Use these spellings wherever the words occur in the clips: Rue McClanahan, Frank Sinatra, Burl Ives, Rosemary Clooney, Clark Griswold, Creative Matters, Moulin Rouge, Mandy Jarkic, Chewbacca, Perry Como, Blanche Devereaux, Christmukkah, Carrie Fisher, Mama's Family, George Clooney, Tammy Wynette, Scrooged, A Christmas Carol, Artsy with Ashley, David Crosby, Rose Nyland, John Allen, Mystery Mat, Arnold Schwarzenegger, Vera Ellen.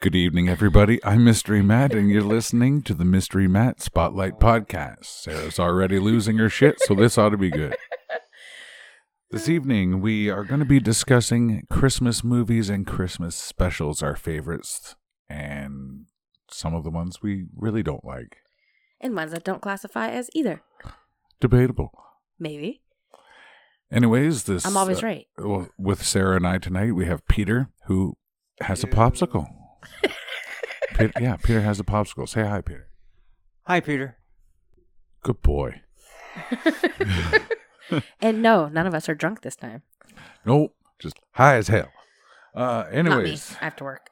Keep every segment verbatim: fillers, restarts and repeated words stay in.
Good evening, everybody. I'm Mystery Matt, and you're listening to the Mystery Matt Spotlight Podcast. Sarah's already losing her shit, so this ought to be good. This evening, we are going to be discussing Christmas movies and Christmas specials, our favorites, and some of the ones we really don't like. And ones that don't classify as either. Debatable. Maybe. Anyways, this... I'm always uh, right. Well, with Sarah and I tonight, we have Peter, who has Ew. a popsicle. Peter, yeah, Peter has a popsicle. Say hi, Peter. Hi, Peter. Good boy. And no, none of us are drunk this time. Nope, just high as hell. Uh, anyways, I have to work.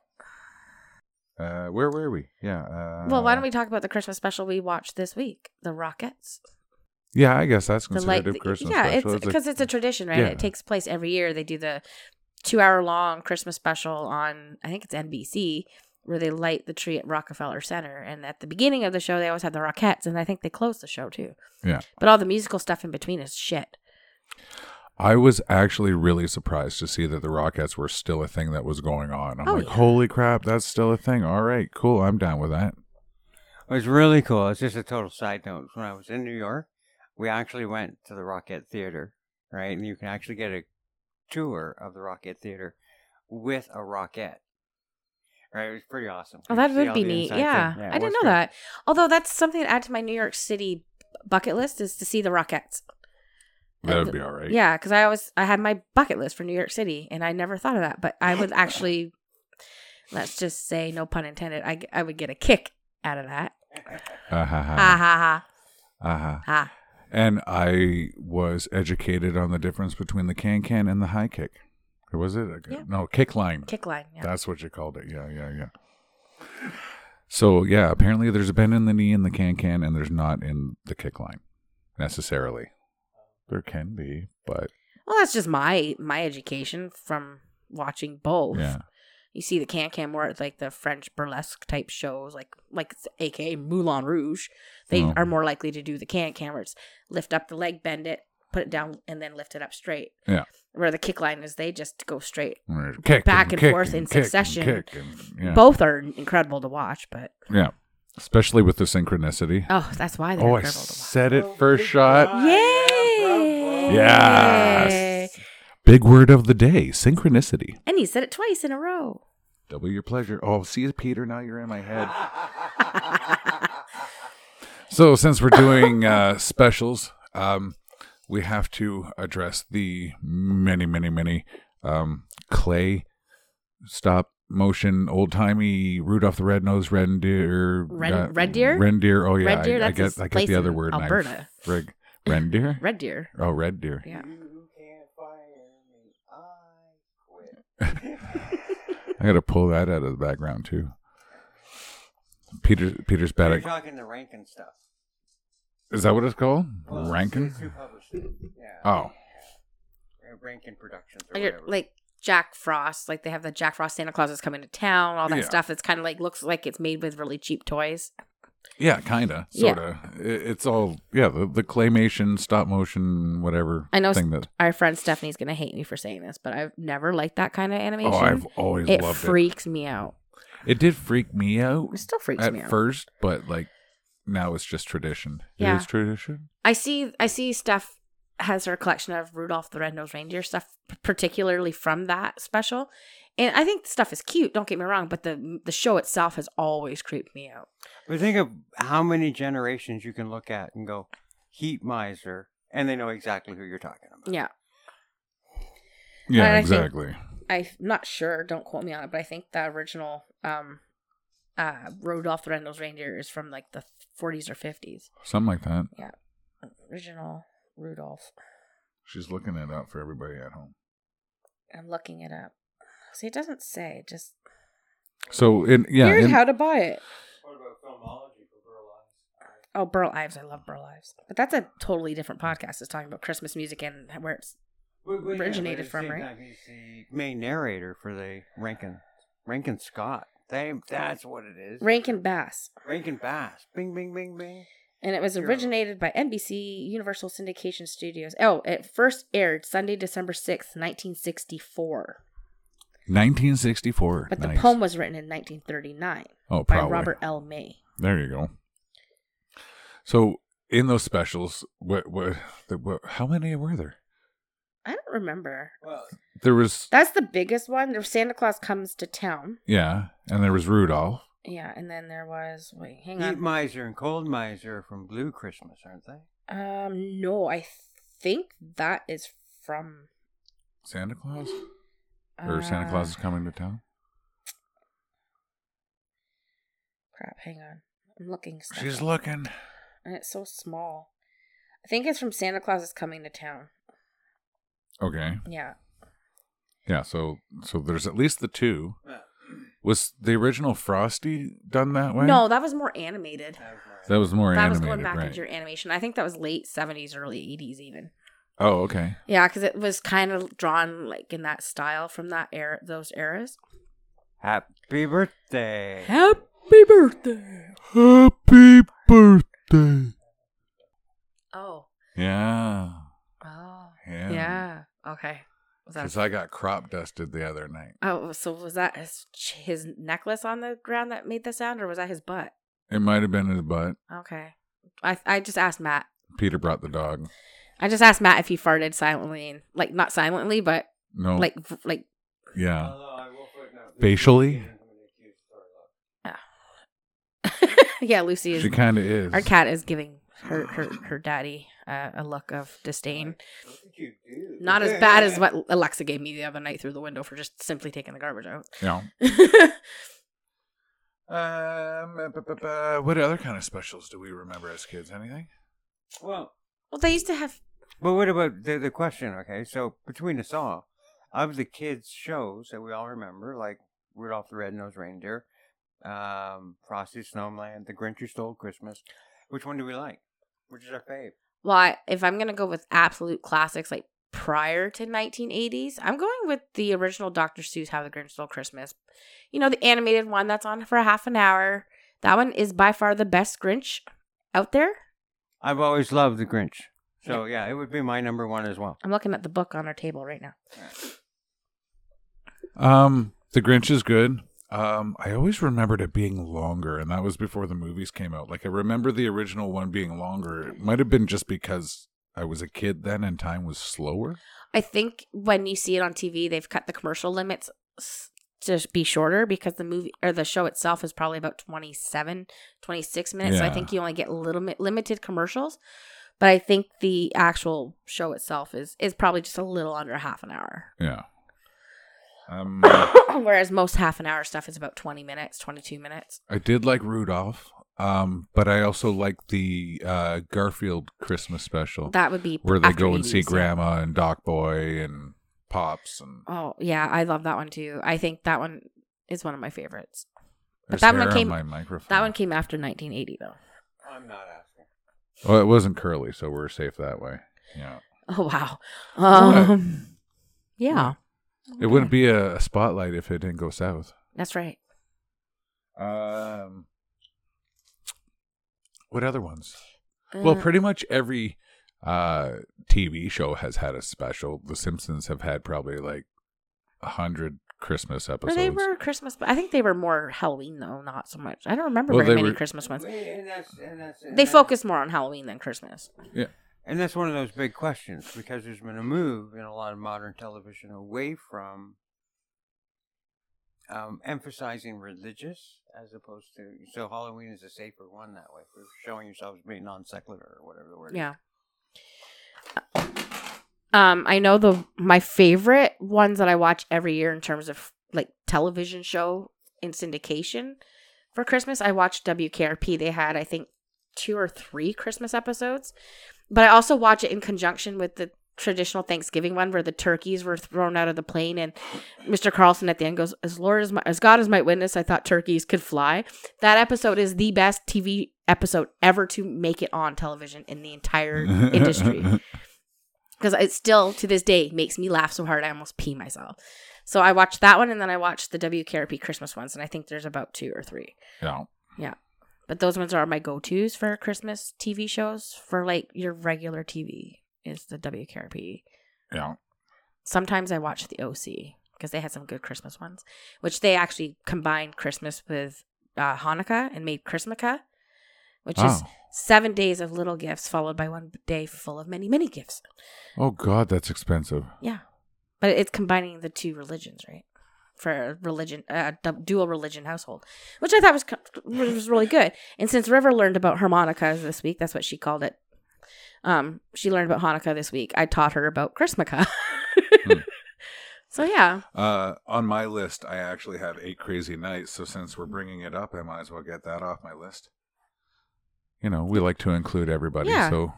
Uh, where were we? Yeah. Uh, well, why don't we talk about the Christmas special we watched this week, the Rockettes? Yeah, I guess that's considered the, like, a Christmas yeah, special. Yeah, because it's, it's a tradition, right? Yeah. It takes place every year. They do the two-hour-long Christmas special on, I think it's N B C, where they light the tree at Rockefeller Center. And at the beginning of the show, they always have the Rockettes, and I think they close the show, too. Yeah. But all the musical stuff in between is shit. I was actually really surprised to see that the Rockettes were still a thing that was going on. I'm oh, like, yeah. holy crap, that's still a thing. All right, cool, I'm down with that. It was really cool. It's just a total side note. When I was in New York, we actually went to the Rockette Theater, right? And you can actually get a tour of the Rockette Theater with a Rockette. Right, it was pretty awesome. Oh, that would be neat. Yeah. yeah, I didn't know great. that. Although that's something to add to my New York City bucket list is to see the Rockettes. That would be all right. Yeah, because I always I had my bucket list for New York City, and I never thought of that. But I would actually, let's just say, no pun intended, I, I would get a kick out of that. Ah ha ha. Ah ha ha. Ah ha ha. And I was educated on the difference between the can-can and the high kick. Or was it? Yeah. No, kick line. Kick line, yeah. That's what you called it. Yeah, yeah, yeah. So, yeah, apparently there's a bend in the knee in the can-can, and there's not in the kick line, necessarily. There can be, but... Well, that's just my my education from watching both. Yeah. You see the can-can more at, like, the French burlesque-type shows, like, like a k a. Moulin Rouge. They oh. are more likely to do the can-can, where it's lift up the leg, bend it, put it down, and then lift it up straight. Yeah. Where the kick line is, they just go straight kick back and, and forth and in kick succession. And kick and, yeah. Both are incredible to watch, but yeah, especially with the synchronicity. Oh, that's why they're oh, incredible I to watch. Said it first oh, shot. Yay! Yes. Yay. Big word of the day: synchronicity. And he said it twice in a row. Double your pleasure. Oh, see, Peter, now you're in my head. So, since we're doing uh, specials, um, we have to address the many, many, many um, clay, stop motion, old timey Rudolph the Red Nosed Reindeer. Red, uh, red deer? Reindeer. Oh yeah, red deer, I, I get I get the other word. Alberta. Frig, red deer. Red deer. Oh, red deer. Yeah. You can't fire me. I quit. I gotta pull that out of the background too. Peter Peter's bad at talking the Rankin stuff. Is that what it's called? Well, Rankin? It's who published it. Yeah. Oh. Rankin Productions or whatever. Like Jack Frost. Like they have the Jack Frost Santa Claus is coming to town. All that yeah. stuff that's kind of like looks like it's made with really cheap toys. Yeah, kind of. Sort of. Yeah. It's all, yeah, the, the claymation, stop motion, whatever. I know thing that... our friend Stephanie's going to hate me for saying this, but I've never liked that kind of animation. Oh, I've always it loved it. It freaks me out. It did freak me out. It still freaks me out. At first, but like. Now it's just tradition. Yeah. It is tradition. I see I see Steph has her collection of Rudolph the Red-Nosed Reindeer stuff, particularly from that special. And I think the stuff is cute, don't get me wrong, but the the show itself has always creeped me out. But think of how many generations you can look at and go, heat miser, and they know exactly who you're talking about. Yeah. Yeah, and exactly. I think, I'm not sure, don't quote me on it, but I think the original um, uh, Rudolph the Red-Nosed Reindeer is from like the forties or fifties. Something like that. Yeah. Original Rudolph. She's looking it up for everybody at home. I'm looking it up. See, it doesn't say. Just. So, in, yeah. Here's in... how to buy it. What about filmology for Burl Ives? Oh, Burl Ives. I love Burl Ives. But that's a totally different podcast. It's talking about Christmas music and where it's well, well, originated yeah, from, right? Time, he's the main narrator for the Rankin. Rankin Scott. They, that's what it is. Rankin Bass. Rankin Bass. Bing, bing, bing, bing. And it was originated by N B C Universal Syndication Studios. Oh, it first aired Sunday, December sixth, nineteen sixty-four. nineteen sixty-four. But nice. The poem was written in nineteen thirty-nine oh, by Robert L. May. There you go. So in those specials, what, what, what, how many were there? I don't remember. Well, there was. That's the biggest one. There was Santa Claus Comes to Town. Yeah, and there was Rudolph. Yeah, and then there was. Wait, hang on. Heat Miser and Cold Miser from Blue Christmas, aren't they? Um, no, I think that is from Santa Claus. Or Santa Claus is Coming to Town? Crap, hang on. I'm looking. Stuff She's up. looking. And it's so small. I think it's from Santa Claus is Coming to Town. Okay. Yeah. Yeah, so so there's at least the two. Was the original Frosty done that way? No, that was more animated. That was more that animated, That was going back right. into your animation. I think that was late seventies, early eighties even. Oh, okay. Yeah, because it was kind of drawn like in that style from that era, those eras. Happy birthday! Happy birthday! Happy birthday! Oh. Yeah. Oh. Yeah. Yeah. Okay. Because I got crop dusted the other night. Oh, so was that his, his necklace on the ground that made the sound, or was that his butt? It might have been his butt. Okay. I I just asked Matt. Peter brought the dog. I just asked Matt if he farted silently, and, like not silently, but no, like like yeah, facially. Yeah, Lucy is. She kind of is. Our cat is giving her her, her daddy uh, a look of disdain. Not as bad as what Alexa gave me the other night through the window for just simply taking the garbage out. Yeah. um. But, but, but, what other kind of specials do we remember as kids? Anything? Well. Well, they used to have. But what about the the question? Okay, so between us all, of the kids' shows that we all remember, like Rudolph the Red-Nosed Reindeer, um, Frosty the Snowman, The Grinch Who Stole Christmas, which one do we like? Which is our fave? Well, I, if I'm gonna go with absolute classics, like prior to nineteen eighties, I'm going with the original Doctor Seuss How the Grinch Stole Christmas. You know, the animated one that's on for half an hour. That one is by far the best Grinch out there. I've always loved The Grinch. So, yeah, it would be my number one as well. I'm looking at the book on our table right now. Um, The Grinch is good. Um, I always remembered it being longer, and that was before the movies came out. Like, I remember the original one being longer. It might have been just because I was a kid then and time was slower. I think when you see it on T V, they've cut the commercial limits to be shorter because the movie or the show itself is probably about twenty-seven, twenty-six minutes. Yeah. So I think you only get little limited commercials, but I think the actual show itself is, is probably just a little under half an hour. Yeah. Um, Whereas most half an hour stuff is about twenty minutes, twenty-two minutes. I did like Rudolph. Um, but I also like the uh, Garfield Christmas special. That would be where they go and see Grandma and Doc Boy and Pops and oh yeah, I love that one too. I think that one is one of my favorites. But that one came. On that one came after nineteen eighty, though. I'm not asking. Well, it wasn't Curly, so we're safe that way. Yeah. Oh wow. Um. But, yeah. Okay. It wouldn't be a, a spotlight if it didn't go south. That's right. Um. What other ones? Uh, well, pretty much every. Uh, T V show has had a special. The Simpsons have had probably like a hundred Christmas episodes. Or they were Christmas, I think they were more Halloween though, not so much. I don't remember well, very many were... Christmas ones. And that's, and that's, and they that's... focus more on Halloween than Christmas. Yeah, and that's one of those big questions because there's been a move in a lot of modern television away from um, emphasizing religious as opposed to so Halloween is a safer one that way for showing yourselves being non secular or whatever the word. Yeah. Is. Um, I know the my favorite ones that I watch every year in terms of like television show in syndication for Christmas. I watched W K R P. They had I think two or three Christmas episodes, but I also watch it in conjunction with the traditional Thanksgiving one where the turkeys were thrown out of the plane and Mister Carlson at the end goes, "As Lord as my as God is my witness, I thought turkeys could fly." That episode is the best T V episode ever to make it on television in the entire industry. Because it still, to this day, makes me laugh so hard I almost pee myself. So I watched that one, and then I watched the W K R P Christmas ones, and I think there's about two or three. Yeah. Yeah. But those ones are my go-tos for Christmas T V shows. For, like, your regular T V is the W K R P. Yeah. Sometimes I watch the O C. because they had some good Christmas ones, which they actually combined Christmas with uh, Hanukkah and made Christmukkah, which oh. is seven days of little gifts followed by one day full of many, many gifts. Oh, God, that's expensive. Yeah. But it's combining the two religions, right? For a religion, a dual religion household, which I thought was was really good. And since River learned about harmonicas this week, that's what she called it. Um, she learned about Hanukkah this week. I taught her about Christmukkah. hmm. So yeah. Uh, on my list, I actually have Eight Crazy Nights. So since we're bringing it up, I might as well get that off my list. You know, we like to include everybody. Yeah. So.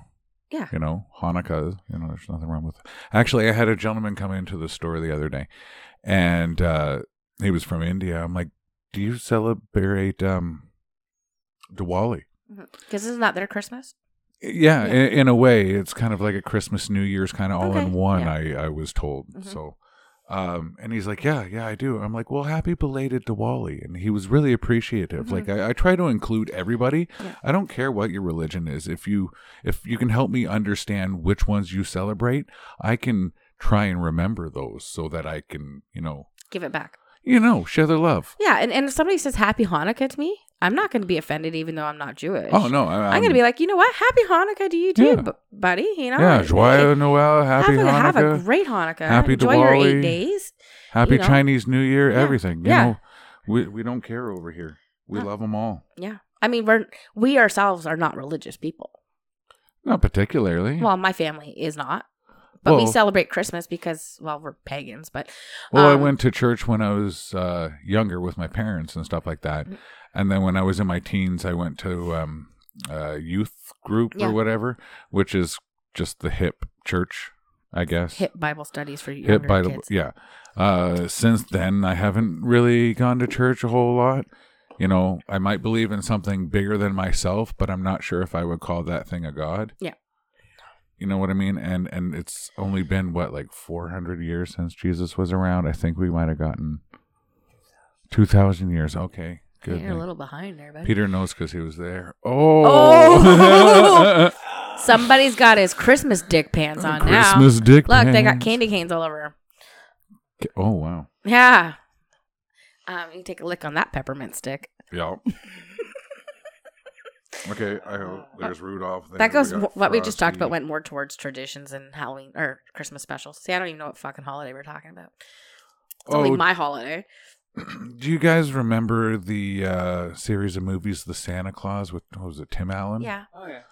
Yeah. You know, Hanukkah, you know, there's nothing wrong with it. Actually, I had a gentleman come into the store the other day, and uh, he was from India. I'm like, do you celebrate um, Diwali? Because it's not their Christmas? Yeah, yeah. In, in a way. It's kind of like a Christmas, New Year's kind of all okay. in one, yeah. I, I was told. Mm-hmm. So, um, and he's like, yeah, yeah, I do. I'm like, well, happy belated Diwali. And he was really appreciative. Mm-hmm. Like, I, I try to include everybody. Yeah. I don't care what your religion is. If you, if you can help me understand which ones you celebrate, I can try and remember those so that I can, you know. Give it back. You know, share their love. Yeah, and, and if somebody says Happy Hanukkah to me, I'm not going to be offended even though I'm not Jewish. Oh, no. I, I'm, I'm going to be like, you know what? Happy Hanukkah to you too, yeah. b- buddy. You know, yeah, Joyeux Noel, Happy have a, Hanukkah. Have a great Hanukkah. Happy Enjoy Diwali. Enjoy your eight days. Happy you know. Chinese New Year, yeah. everything. You yeah. know, we, we don't care over here. We no. love them all. Yeah. I mean, we're, we ourselves are not religious people. Not particularly. Well, my family is not. But well, we celebrate Christmas because, well, we're pagans, but... Um, well, I went to church when I was uh, younger with my parents and stuff like that. And then when I was in my teens, I went to um, a youth group yeah. or whatever, which is just the hip church, I guess. Hip Bible studies for younger hip Bible, kids. Yeah. Uh, since then, I haven't really gone to church a whole lot. You know, I might believe in something bigger than myself, but I'm not sure if I would call that thing a god. Yeah. You know what I mean? And and it's only been, what, like four hundred years since Jesus was around? I think we might have gotten two thousand years. Okay, good. You're a little behind there, buddy. Peter knows because he was there. Oh! oh. Somebody's got his Christmas dick pants on Christmas now. Christmas dick Look, pants. Look, they got candy canes all over him. Oh, wow. Yeah. Um, you can take a lick on that peppermint stick. Yeah. Okay, I hope there's Rudolph. There. That goes, we what Frosty. We just talked about went more towards traditions and Halloween or Christmas specials. See, I don't even know what fucking holiday we're talking about. It's oh, only my holiday. Do you guys remember the uh, series of movies, The Santa Claus, with, what was it, Tim Allen? Yeah. Oh, yeah.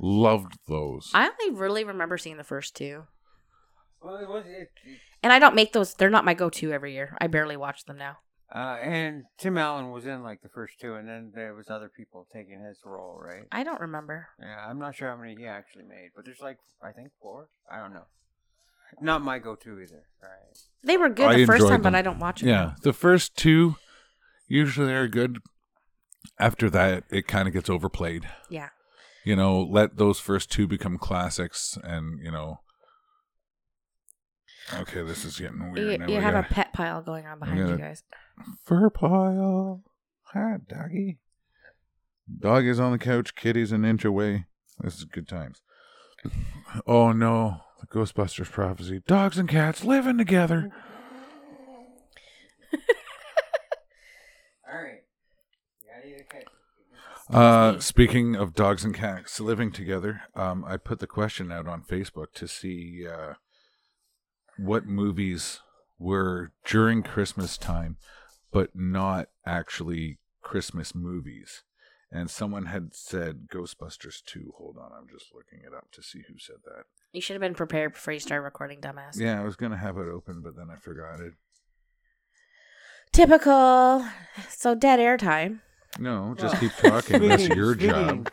Loved those. I only really remember seeing the first two. Well, it was, it, it, and I don't make those, they're not my go-to every year. I barely watch them now. Uh, and Tim Allen was in like the first two, and then there was other people taking his role, right? I don't remember. Yeah, I'm not sure how many he actually made, but there's like, I think four? I don't know. Not my go-to either. Right. They were good I the first time, them. But I don't watch them. Yeah, the first two usually are good. After that, it kind of gets overplayed. Yeah. You know, let those first two become classics and, you know... Okay, this is getting weird. You, you we have gotta, a pet pile going on behind you guys. Fur pile. Hi, doggy. Dog is on the couch. Kitty's an inch away. This is good times. Oh, no. The Ghostbusters prophecy. Dogs and cats living together. All right. Uh, speaking of dogs and cats living together, um, I put the question out on Facebook to see... Uh, what movies were during Christmas time, but not actually Christmas movies? And someone had said Ghostbusters two. Hold on, I'm just looking it up to see who said that. You should have been prepared before you start recording, dumbass. Yeah, I was going to have it open, but then I forgot it. Typical. So dead air time. No, just well, keep talking. Speaking, That's your speaking, job.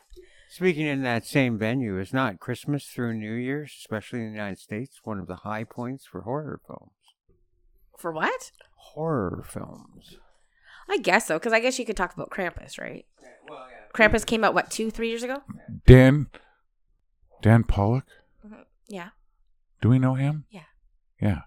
Speaking in that same venue, it's not Christmas through New Year's, especially in the United States, one of the high points for horror films. For what? Horror films. I guess so, because I guess you could talk about Krampus, right? Yeah, well, yeah. Krampus came out, what, two, three years ago? Dan, Dan Pollock? Mm-hmm. Yeah. Do we know him? Yeah. Yeah.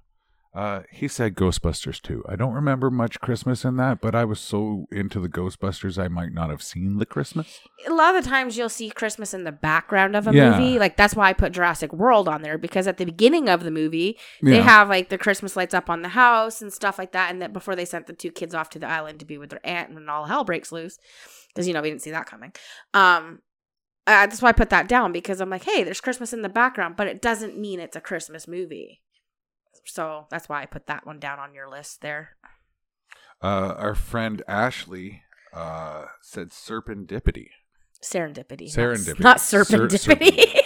Uh, he said Ghostbusters two. I don't remember much Christmas in that, but I was so into the Ghostbusters, I might not have seen the Christmas. A lot of the times you'll see Christmas in the background of a yeah. movie. Like, that's why I put Jurassic World on there, because at the beginning of the movie, they yeah. have like the Christmas lights up on the house and stuff like that. And that before they sent the two kids off to the island to be with their aunt, and then all hell breaks loose, because, you know, we didn't see that coming. Um, uh, that's why I put that down, because I'm like, hey, there's Christmas in the background, but it doesn't mean it's a Christmas movie. So that's why I put that one down on your list there. Uh, our friend Ashley uh, said Serendipity. Serendipity. Serendipity. Not, not Serendipity. Ser- serendipity.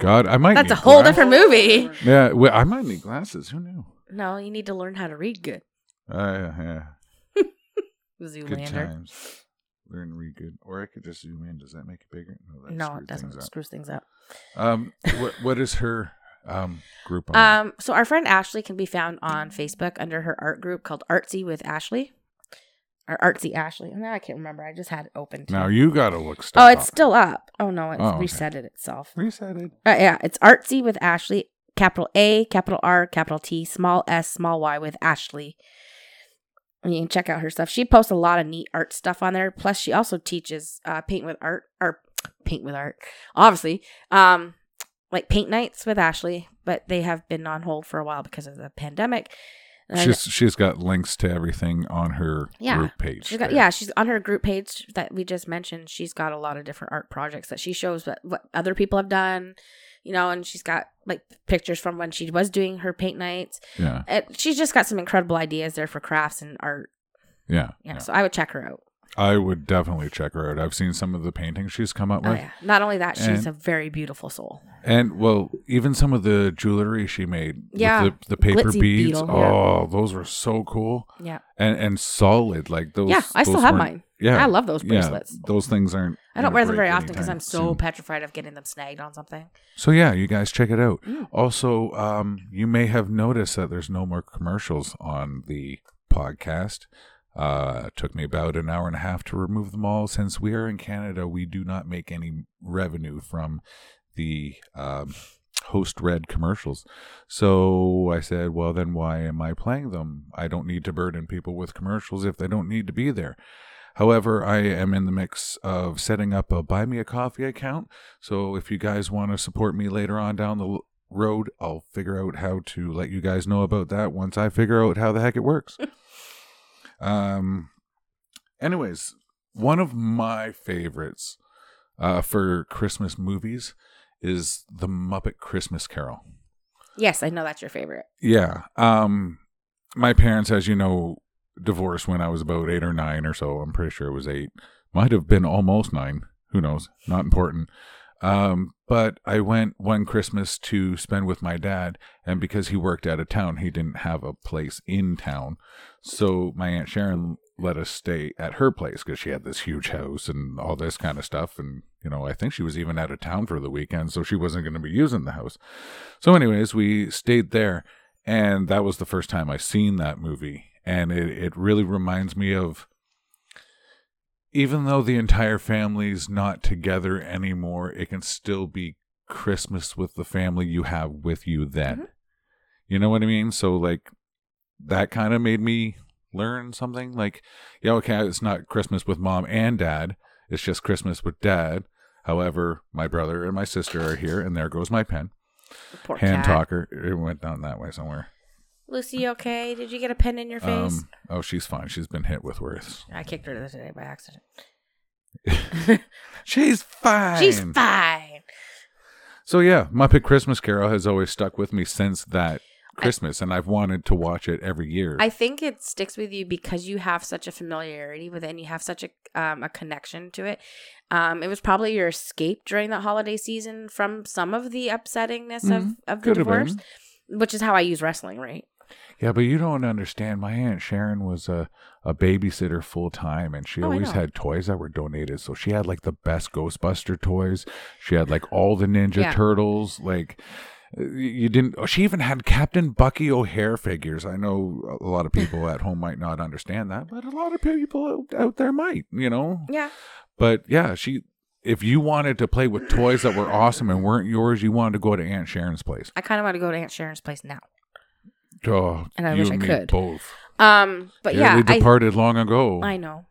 God, I might That's need a whole glasses. different movie. Yeah, well, I might need glasses. Who knew? No, you need to learn how to read good. Uh, yeah, yeah. Zoolander. Good times. Learn to read good. Or I could just zoom in. Does that make it bigger? No, that no it doesn't. It screws things up. Um, what, what is her... Um, group. On. Um, so our friend Ashley can be found on Facebook under her art group called Artsy with Ashley, or Artsy Ashley. Now I can't remember. I just had it open. Too. Now you gotta look stuff. Oh, it's up. still up. Oh no, it's oh, okay. reset it itself. Reset it. Uh, yeah, it's Artsy with Ashley. Capital A, capital R, capital T, small S, small Y with Ashley. And you can check out her stuff. She posts a lot of neat art stuff on there. Plus, she also teaches uh, paint with art or paint with art. Obviously, um. like paint nights with Ashley, but they have been on hold for a while because of the pandemic. And she's she's got links to everything on her yeah, group page. She's got, yeah, she's on her group page that we just mentioned. She's got a lot of different art projects that she shows what, what other people have done, you know, and she's got like pictures from when she was doing her paint nights. Yeah, it, she's just got some incredible ideas there for crafts and art. Yeah, yeah, yeah. So I would check her out. I would definitely check her out. I've seen some of the paintings she's come up with. Oh, yeah. Not only that, and, she's a very beautiful soul. And, well, even some of the jewelry she made. Yeah. With the, the paper Glitzy beads. Beetle. Oh, yeah. Those were so cool. Yeah. And and solid. Like those. Yeah, I those still have mine. Yeah. I love those bracelets. Yeah, those things aren't. I don't wear them very often because I'm so soon. petrified of getting them snagged on something. So, yeah, you guys check it out. Mm. Also, um, you may have noticed that there's no more commercials on the podcast. Uh, it took me about an hour and a half to remove them all. Since we are in Canada, we do not make any revenue from the um, host read commercials. So I said, well, then why am I playing them? I don't need to burden people with commercials if they don't need to be there. However, I am in the mix of setting up a Buy Me a Coffee account. So if you guys want to support me later on down the road, I'll figure out how to let you guys know about that once I figure out how the heck it works. Um, anyways, one of my favorites, uh, for Christmas movies is The Muppet Christmas Carol. Yes, I know that's your favorite. Yeah. Um, my parents, as you know, divorced when I was about eight or nine or so. I'm pretty sure it was eight. Might have been almost nine. Who knows? Not important. Um, but I went one Christmas to spend with my dad, and because he worked out of town, he didn't have a place in town. So my Aunt Sharon let us stay at her place because she had this huge house and all this kind of stuff. And, you know, I think she was even out of town for the weekend, so she wasn't going to be using the house. So anyways, we stayed there, and that was the first time I seen that movie. And it, it really reminds me of, even though the entire family's not together anymore, it can still be Christmas with the family you have with you then. Mm-hmm. You know what I mean? So, like, that kind of made me learn something. Like, yeah, okay, it's not Christmas with mom and dad. It's just Christmas with dad. However, my brother and my sister are here, and there goes my pen. Poor Hand cat. talker. It went down that way somewhere. Lucy, okay? Did you get a pen in your face? Um, oh, she's fine. She's been hit with worse. I kicked her today by accident. She's fine. She's fine. So, yeah, Muppet Christmas Carol has always stuck with me since that Christmas, I, and I've wanted to watch it every year. I think it sticks with you because you have such a familiarity with it, and you have such a, um, a connection to it. Um, it was probably your escape during the holiday season from some of the upsettingness mm-hmm. of, of the Could divorce, which is how I use wrestling, right? Yeah, but you don't understand. My Aunt Sharon was a, a babysitter full time, and she oh, always had toys that were donated. So she had like the best Ghostbuster toys. She had like all the Ninja yeah. Turtles. Like you didn't. She even had Captain Bucky O'Hare figures. I know a lot of people at home might not understand that, but a lot of people out there might. You know. Yeah. But yeah, she. If you wanted to play with toys that were awesome and weren't yours, you wanted to go to Aunt Sharon's place. I kind of want to go to Aunt Sharon's place now. Oh, and I you wish and I could. Me both. Um, but yeah, yeah they departed I, long ago. I know,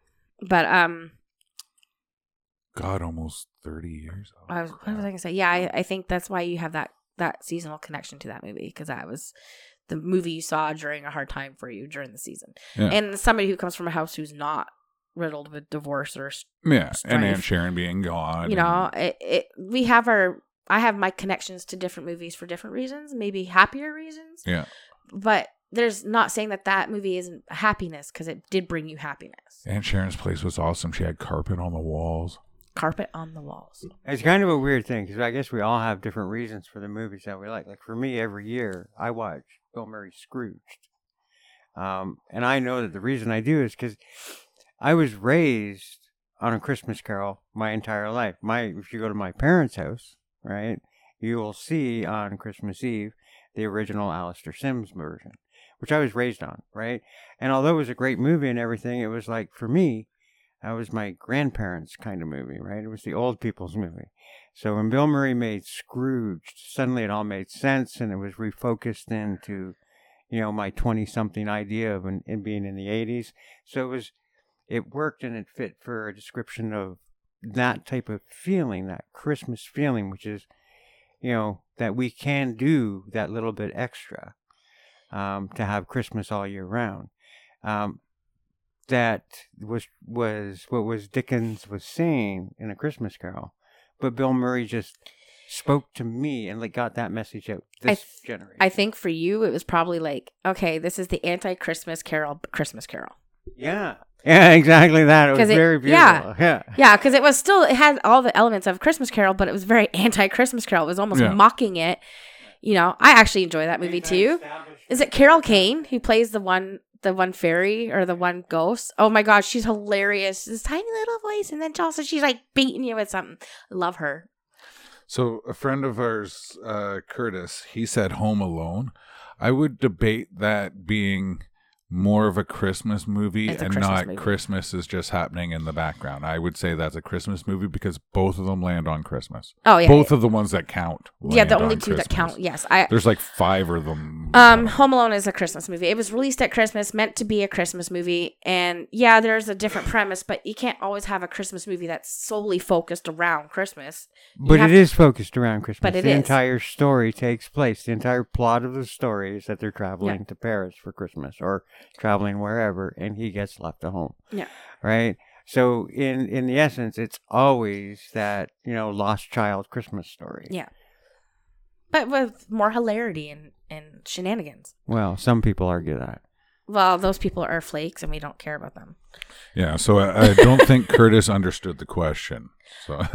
but um, God, almost thirty years. Oh, I was, what was I gonna say? Yeah, I, I think that's why you have that that seasonal connection to that movie, because that was the movie you saw during a hard time for you during the season. Yeah. And somebody who comes from a house who's not riddled with divorce or yeah, strife, and Aunt Sharon being gone. You know, and... it, it. We have our. I have my connections to different movies for different reasons, maybe happier reasons. Yeah. But there's not saying that that movie isn't happiness, because it did bring you happiness. Aunt Sharon's place was awesome. She had carpet on the walls. Carpet on the walls. It's kind of a weird thing, because I guess we all have different reasons for the movies that we like. Like for me, every year I watch Bill Murray's Scrooged. Um, and I know that the reason I do is because I was raised on A Christmas Carol my entire life. My If you go to my parents' house, right, you will see on Christmas Eve the original Alistair Sims version, which I was raised on, right? And although it was a great movie and everything, it was like, for me, that was my grandparents' kind of movie, right? It was the old people's movie. So when Bill Murray made Scrooge, suddenly it all made sense, and it was refocused into, you know, my twenty-something idea of an, it being in the eighties. So it was, it worked, and it fit for a description of that type of feeling, that Christmas feeling, which is, you know, that we can do that little bit extra um, to have Christmas all year round. Um, that was was what was Dickens was saying in A Christmas Carol, but Bill Murray just spoke to me and like got that message out this I th- generation. I think for you, it was probably like, okay, this is the anti-Christmas Carol, Christmas Carol. Yeah. Yeah, exactly that. It was it, very beautiful. Yeah, yeah, because yeah, it was still, it had all the elements of Christmas Carol, but it was very anti-Christmas Carol. It was almost yeah. mocking it. You know, I actually enjoy that movie too. Is it Carol Kane who plays the one, the one fairy or the one ghost? Oh my gosh, she's hilarious. This tiny little voice, and then also she's like beating you with something. Love her. So a friend of ours, uh, Curtis, he said Home Alone. I would debate that being more of a Christmas movie, a and Christmas not movie. Christmas is just happening in the background. I would say that's a Christmas movie because both of them land on Christmas. Oh yeah, both yeah. of the ones that count. Yeah, the only on two Christmas. That count. Yes, I, there's like five of them. Um, Home Alone is a Christmas movie. It was released at Christmas, meant to be a Christmas movie, and yeah, there's a different premise, but you can't always have a Christmas movie that's solely focused around Christmas. You but it to, is focused around Christmas. But it the is. entire story takes place. The entire plot of the story is that they're traveling yeah. to Paris for Christmas, or traveling wherever, and he gets left at home. Yeah. Right? So in in the essence, it's always that, you know, lost child Christmas story. Yeah. But with more hilarity and, and shenanigans. Well, some people argue that. Well, those people are flakes, and we don't care about them. Yeah, so I, I don't think Curtis understood the question. So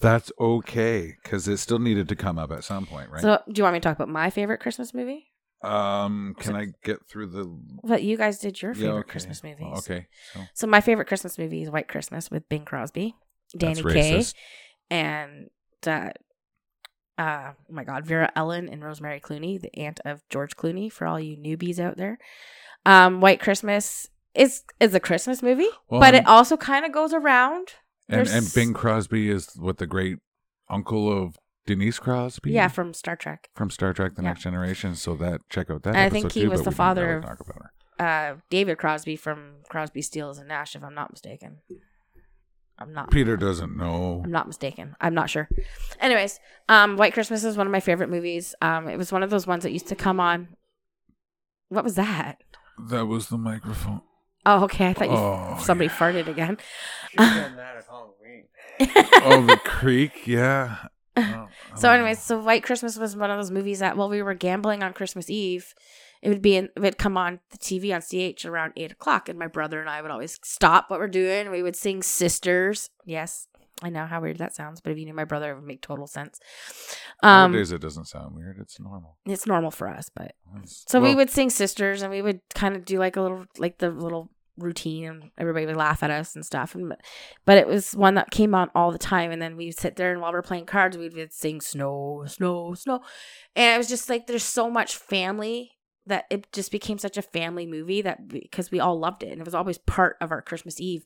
that's okay, because it still needed to come up at some point, right? So do you want me to talk about my favorite Christmas movie? Um, can so, I get through the... But you guys did your favorite yeah, okay. Christmas movies. Oh, okay. So. so my favorite Christmas movie is White Christmas with Bing Crosby, Danny Kaye, and uh, uh, oh my God, Vera Ellen and Rosemary Clooney, the aunt of George Clooney, for all you newbies out there. Um, White Christmas is, is a Christmas movie, well, but and, it also kind of goes around. And, and Bing Crosby is what the great uncle of... Denise Crosby? Yeah, from Star Trek. From Star Trek, The yeah. Next Generation. So that, check out that. I think he too, was the father of uh, David Crosby from Crosby, Steals and Nash, if I'm not mistaken. I'm not. Peter doesn't know. I'm not mistaken. I'm not sure. Anyways, um, White Christmas is one of my favorite movies. Um, it was one of those ones that used to come on. What was that? That was the microphone. Oh, okay. I thought you oh, somebody yeah. farted again. She's done that at Halloween. Oh, the creek? Yeah. Oh, so anyways, so White Christmas was one of those movies that while we were gambling on Christmas Eve, it would be in, it would come on the T V on C H around eight o'clock, and my brother and I would always stop what we're doing, and we would sing Sisters. Yes, I know how weird that sounds, but if you knew my brother, it would make total sense. Um, Nowadays it doesn't sound weird. It's normal. It's normal for us, but... It's, so well, we would sing Sisters, and we would kind of do like a little, like the little... routine, and everybody would laugh at us and stuff, and but it was one that came on all the time, and then we'd sit there, and while we we're playing cards, we would sing snow snow snow, and it was just like there's so much family that it just became such a family movie, that because we all loved it, and it was always part of our Christmas Eve,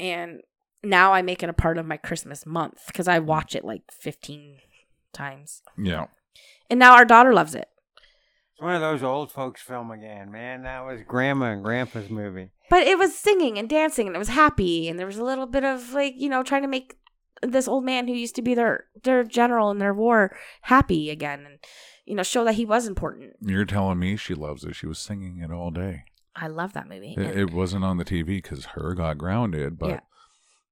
and now I make it a part of my Christmas month because I watch it like fifteen times. Yeah, and now our daughter loves it. It's one of those old folks film again, man. That was Grandma and Grandpa's movie. But it was singing and dancing, and it was happy, and there was a little bit of, like, you know, trying to make this old man who used to be their their general in their war happy again, and, you know, show that he was important. You're telling me she loves it. She was singing it all day. I love that movie. It, it wasn't on the T V because her got grounded, but yeah.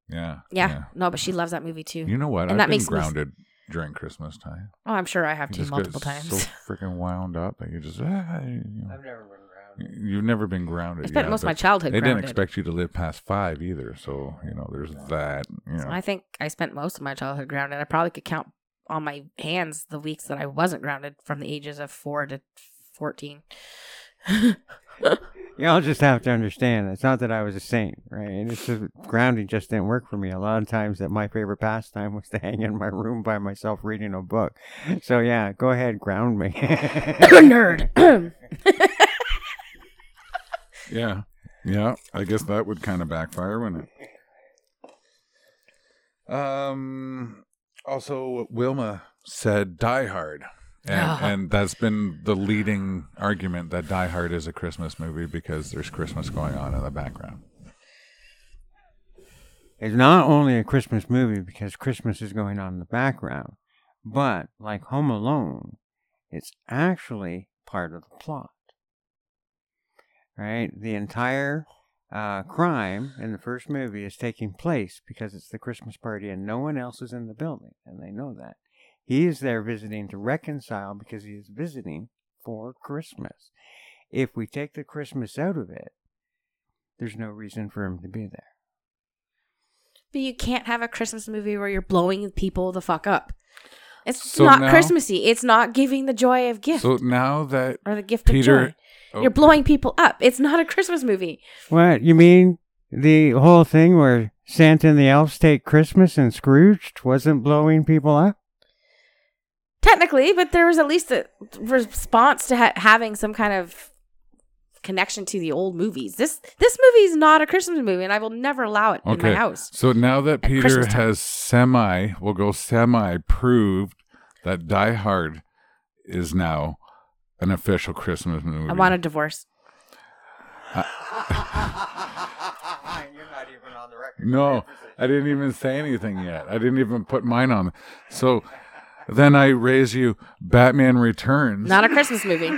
Yeah, yeah. Yeah. No, but she loves that movie, too. You know what? And I've that been makes grounded me... during Christmas time. Oh, I'm sure I have, too, multiple times. So freaking wound up that you just... Ah, you know. I've never been grounded. You've never been grounded. I spent yeah, most of my childhood they grounded. They didn't expect you to live past five either, so, you know, there's that. You know. So I think I spent most of my childhood grounded. I probably could count on my hands the weeks that I wasn't grounded from the ages of four to fourteen. Y'all just have to understand, it's not that I was a saint, right? It's just grounding just didn't work for me. A lot of times that my favorite pastime was to hang in my room by myself reading a book. So yeah, go ahead, ground me. Nerd. Yeah. Yeah. I guess that would kind of backfire, wouldn't it? Um, also, Wilma said Die Hard. And, oh. and that's been the leading argument that Die Hard is a Christmas movie because there's Christmas going on in the background. It's not only a Christmas movie because Christmas is going on in the background, but like Home Alone, it's actually part of the plot. Right? The entire uh, crime in the first movie is taking place because it's the Christmas party and no one else is in the building, and they know that. He is there visiting to reconcile because he is visiting for Christmas. If we take the Christmas out of it, there's no reason for him to be there. But you can't have a Christmas movie where you're blowing people the fuck up. It's so not now, Christmassy. It's not giving the joy of gift. So now that or the gift Peter, of joy. Oh. You're blowing people up. It's not a Christmas movie. What? You mean the whole thing where Santa and the elves take Christmas and Scrooge wasn't blowing people up? Technically, but there was at least a response to ha- having some kind of connection to the old movies. This this movie is not a Christmas movie, and I will never allow it okay. in my house. So now that Peter has semi, we'll go semi proved that Die Hard is now an official Christmas movie. I want a divorce. I- You're not even on the record. No, I didn't even say anything yet. I didn't even put mine on. So. Then I raise you Batman Returns. Not a Christmas movie.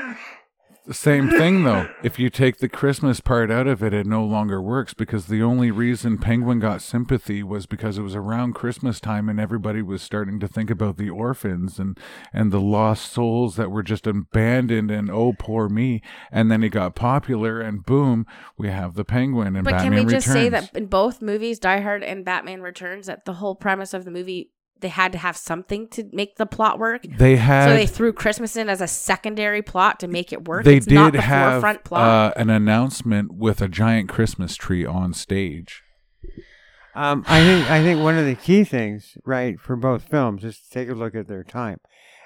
Same thing, though. If you take the Christmas part out of it, it no longer works because the only reason Penguin got sympathy was because it was around Christmas time and everybody was starting to think about the orphans and, and the lost souls that were just abandoned and, oh, poor me. And then he got popular and boom, we have the Penguin and but Batman Returns. But can we just Returns. say that in both movies, Die Hard and Batman Returns, that the whole premise of the movie... They had to have something to make the plot work. They had, so they threw Christmas in as a secondary plot to make it work. They it's did not the have forefront plot. Uh, an announcement with a giant Christmas tree on stage. Um, I think I think one of the key things, right, for both films is to take a look at their time,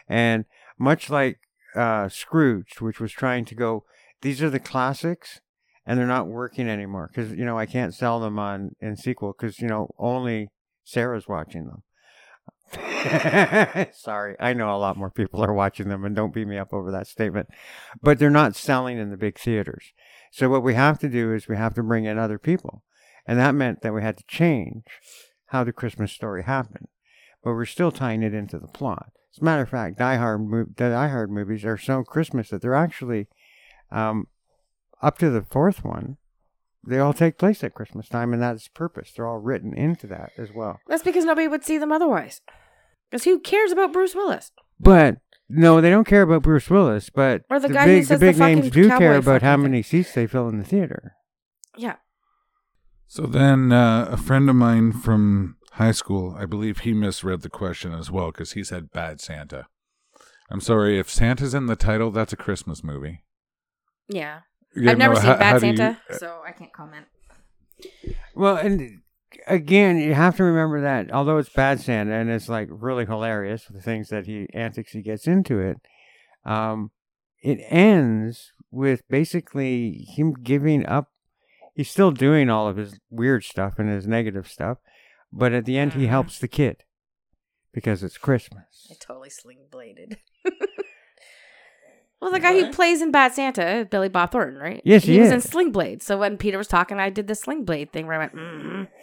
and much like uh, Scrooge, which was trying to go, these are the classics, and they're not working anymore because you know I can't sell them on in sequel because you know only Sarah's watching them. Sorry, I know a lot more people are watching them, and don't beat me up over that statement. But they're not selling in the big theaters. So what we have to do is we have to bring in other people, and that meant that we had to change how the Christmas story happened. But we're still tying it into the plot. As a matter of fact, Die Hard, mo- Die Hard movies are so Christmas that they're actually um, up to the fourth one. They all take place at Christmas time, and that's purpose. They're all written into that as well. That's because nobody would see them otherwise. Because who cares about Bruce Willis? But, no, they don't care about Bruce Willis, but or the, the guy big, who says the big the names do care about how many seats they fill in the theater. Yeah. So then uh, a friend of mine from high school, I believe he misread the question as well, because he said Bad Santa. I'm sorry, if Santa's in the title, that's a Christmas movie. Yeah. You I've know, never seen how, Bad how Santa, you, uh, so I can't comment. Well, and again, you have to remember that although it's Bad Santa and it's like really hilarious, the things that he antics he gets into it, um, it ends with basically him giving up. He's still doing all of his weird stuff and his negative stuff, but at the end, mm-hmm. he helps the kid because it's Christmas. I totally sling bladed. Well, the guy right. who plays in Bad Santa, Billy Bob Thornton, right? Yes, he, he is. He was in Sling Blade. So when Peter was talking, I did the Sling Blade thing where I went,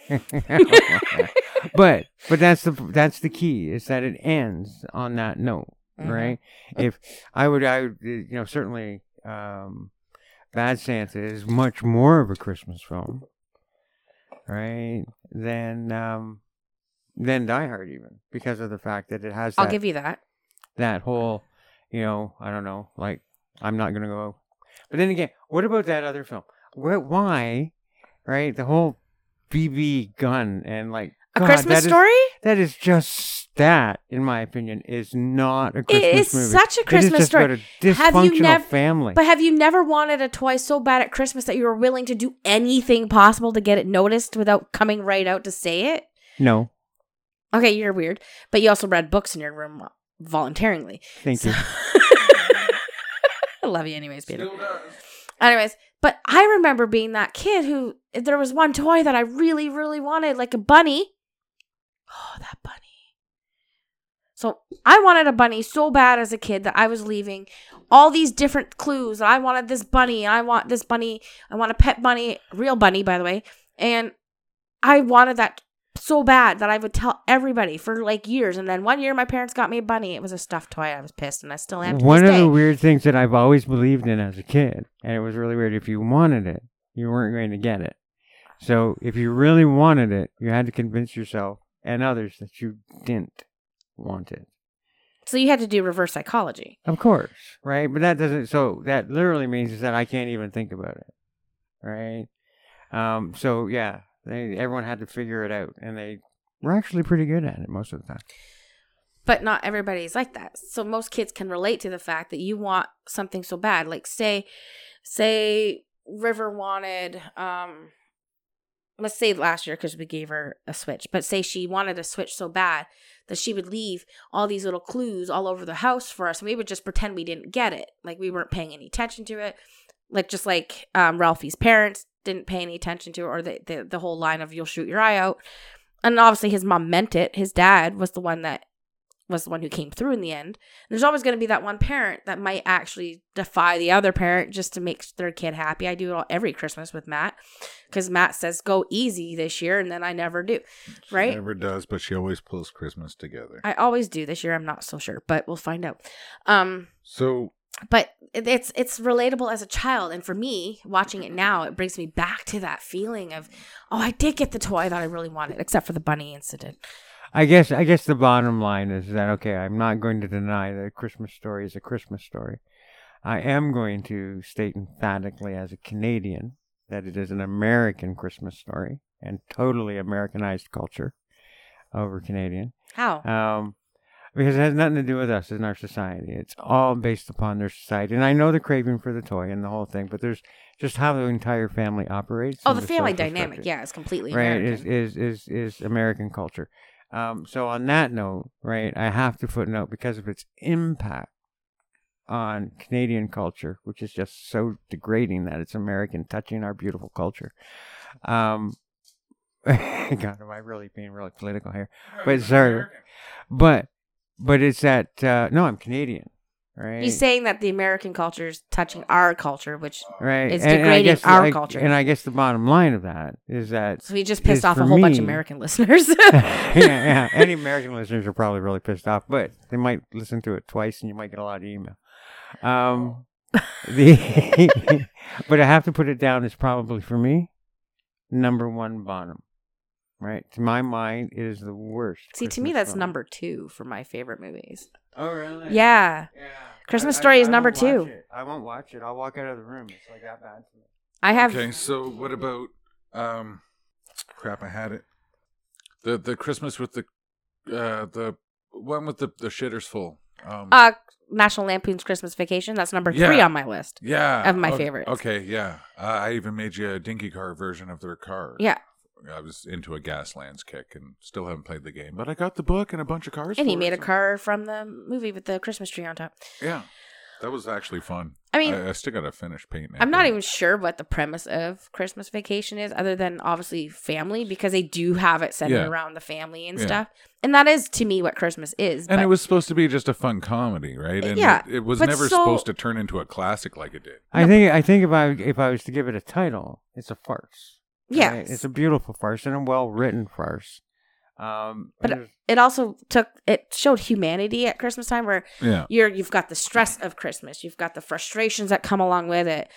mm. But but that's the that's the key, is that it ends on that note, mm-hmm. right? If I would, I would, you know, certainly um, Bad Santa is much more of a Christmas film, right? Than um, than Die Hard, even, because of the fact that it has. That, I'll give you that. That whole. You know, I don't know, like, I'm not going to go. But then again, what about that other film? Where, why, right? The whole B B gun and like. God, A Christmas that Story? Is, that is just, that, in my opinion, is not a Christmas movie. It is movie. Such a Christmas it is just story. About a dysfunctional have you nev- family. But have you never wanted a toy so bad at Christmas that you were willing to do anything possible to get it noticed without coming right out to say it? No. Okay, you're weird. But you also read books in your room. Voluntarily. Thank so. You. I love you anyways, Peter. Anyways, but I remember being that kid who, there was one toy that I really, really wanted, like a bunny. Oh, that bunny. So I wanted a bunny so bad as a kid that I was leaving all these different clues. I wanted this bunny. I want this bunny. I want a pet bunny, real bunny, by the way. And I wanted that so bad that I would tell everybody for like years, and then one year my parents got me a bunny. It was a stuffed toy. I was pissed, and I still am. One of the weird things that I've always believed in as a kid, and it was really weird. If you wanted it, you weren't going to get it. So if you really wanted it, you had to convince yourself and others that you didn't want it. So you had to do reverse psychology, of course, right? But that doesn't. So that literally means is that I can't even think about it, right? Um. So yeah. They, everyone had to figure it out, and they were actually pretty good at it most of the time. But not everybody's like that. So most kids can relate to the fact that you want something so bad. Like say, say River wanted, um, let's say last year because we gave her a Switch, but say she wanted a Switch so bad that she would leave all these little clues all over the house for us, and we would just pretend we didn't get it. Like we weren't paying any attention to it. Like just like um, Ralphie's parents didn't pay any attention to, or the, the the whole line of "you'll shoot your eye out," and obviously his mom meant it. His dad was the one that was the one who came through in the end. And there's always going to be that one parent that might actually defy the other parent just to make their kid happy. I do it all every Christmas with Matt because Matt says go easy this year, and then I never do. She right? Never does, but she always pulls Christmas together. I always do this year. I'm not so sure, but we'll find out. Um. So. But it's it's relatable as a child, and for me, watching it now, it brings me back to that feeling of, oh, I did get the toy that I really wanted, except for the bunny incident. I guess I guess the bottom line is that, okay, I'm not going to deny that A Christmas Story is a Christmas story. I am going to state emphatically as a Canadian that it is an American Christmas story and totally Americanized culture over Canadian. How? Um. Because it has nothing to do with us in our society. It's all based upon their society. And I know the craving for the toy and the whole thing, but there's just how the entire family operates. Oh, the, the family dynamic, structure. Yeah, it's completely right, American. Is, is, is, is American culture. Um, so on that note, right, I have to footnote because of its impact on Canadian culture, which is just so degrading that it's American, touching our beautiful culture. Um, God, am I really being really political here? But sorry. But... But it's that, uh, no, I'm Canadian, right? He's saying that the American culture is touching our culture, which right. is and, degrading and our the, I, culture. And I guess the bottom line of that is that... So we just pissed off a whole me, bunch of American listeners. yeah, yeah, any American listeners are probably really pissed off, but they might listen to it twice and you might get a lot of email. Um, the But I have to put it down as probably, for me, number one bottom. Right, to my mind, it is the worst. See, Christmas to me, that's film. Number two for my favorite movies. Oh, really? Yeah. yeah. Christmas I, Story I, is I number two. I won't watch it. I'll walk out of the room. It's like that bad to me. I have. Okay, so what about? Um, crap, I had it. The the Christmas with the, uh, the one with the the shitters full. Um, uh, National Lampoon's Christmas Vacation. That's number yeah. three on my list. Yeah. Of my okay, favorites. Okay, yeah. Uh, I even made you a dinky car version of their car. Yeah. I was into a Gaslands kick and still haven't played the game, but I got the book and a bunch of cars. And he made a car from the movie with the Christmas tree on top. Yeah. That was actually fun. I mean, I, I still got to finish painting it. I'm not but... even sure what the premise of Christmas Vacation is, other than obviously family, because they do have it centered yeah. around the family and yeah. stuff. And that is, to me, what Christmas is. And but... it was supposed to be just a fun comedy, right? And yeah. It, it was but never so... supposed to turn into a classic like it did. I think I think if I if I was to give it a title, it's a farce. Yeah, right? It's a beautiful farce and a well-written farce. Um, but it, it also took it showed humanity at Christmas time, where yeah. you're you've got the stress of Christmas, you've got the frustrations that come along with it,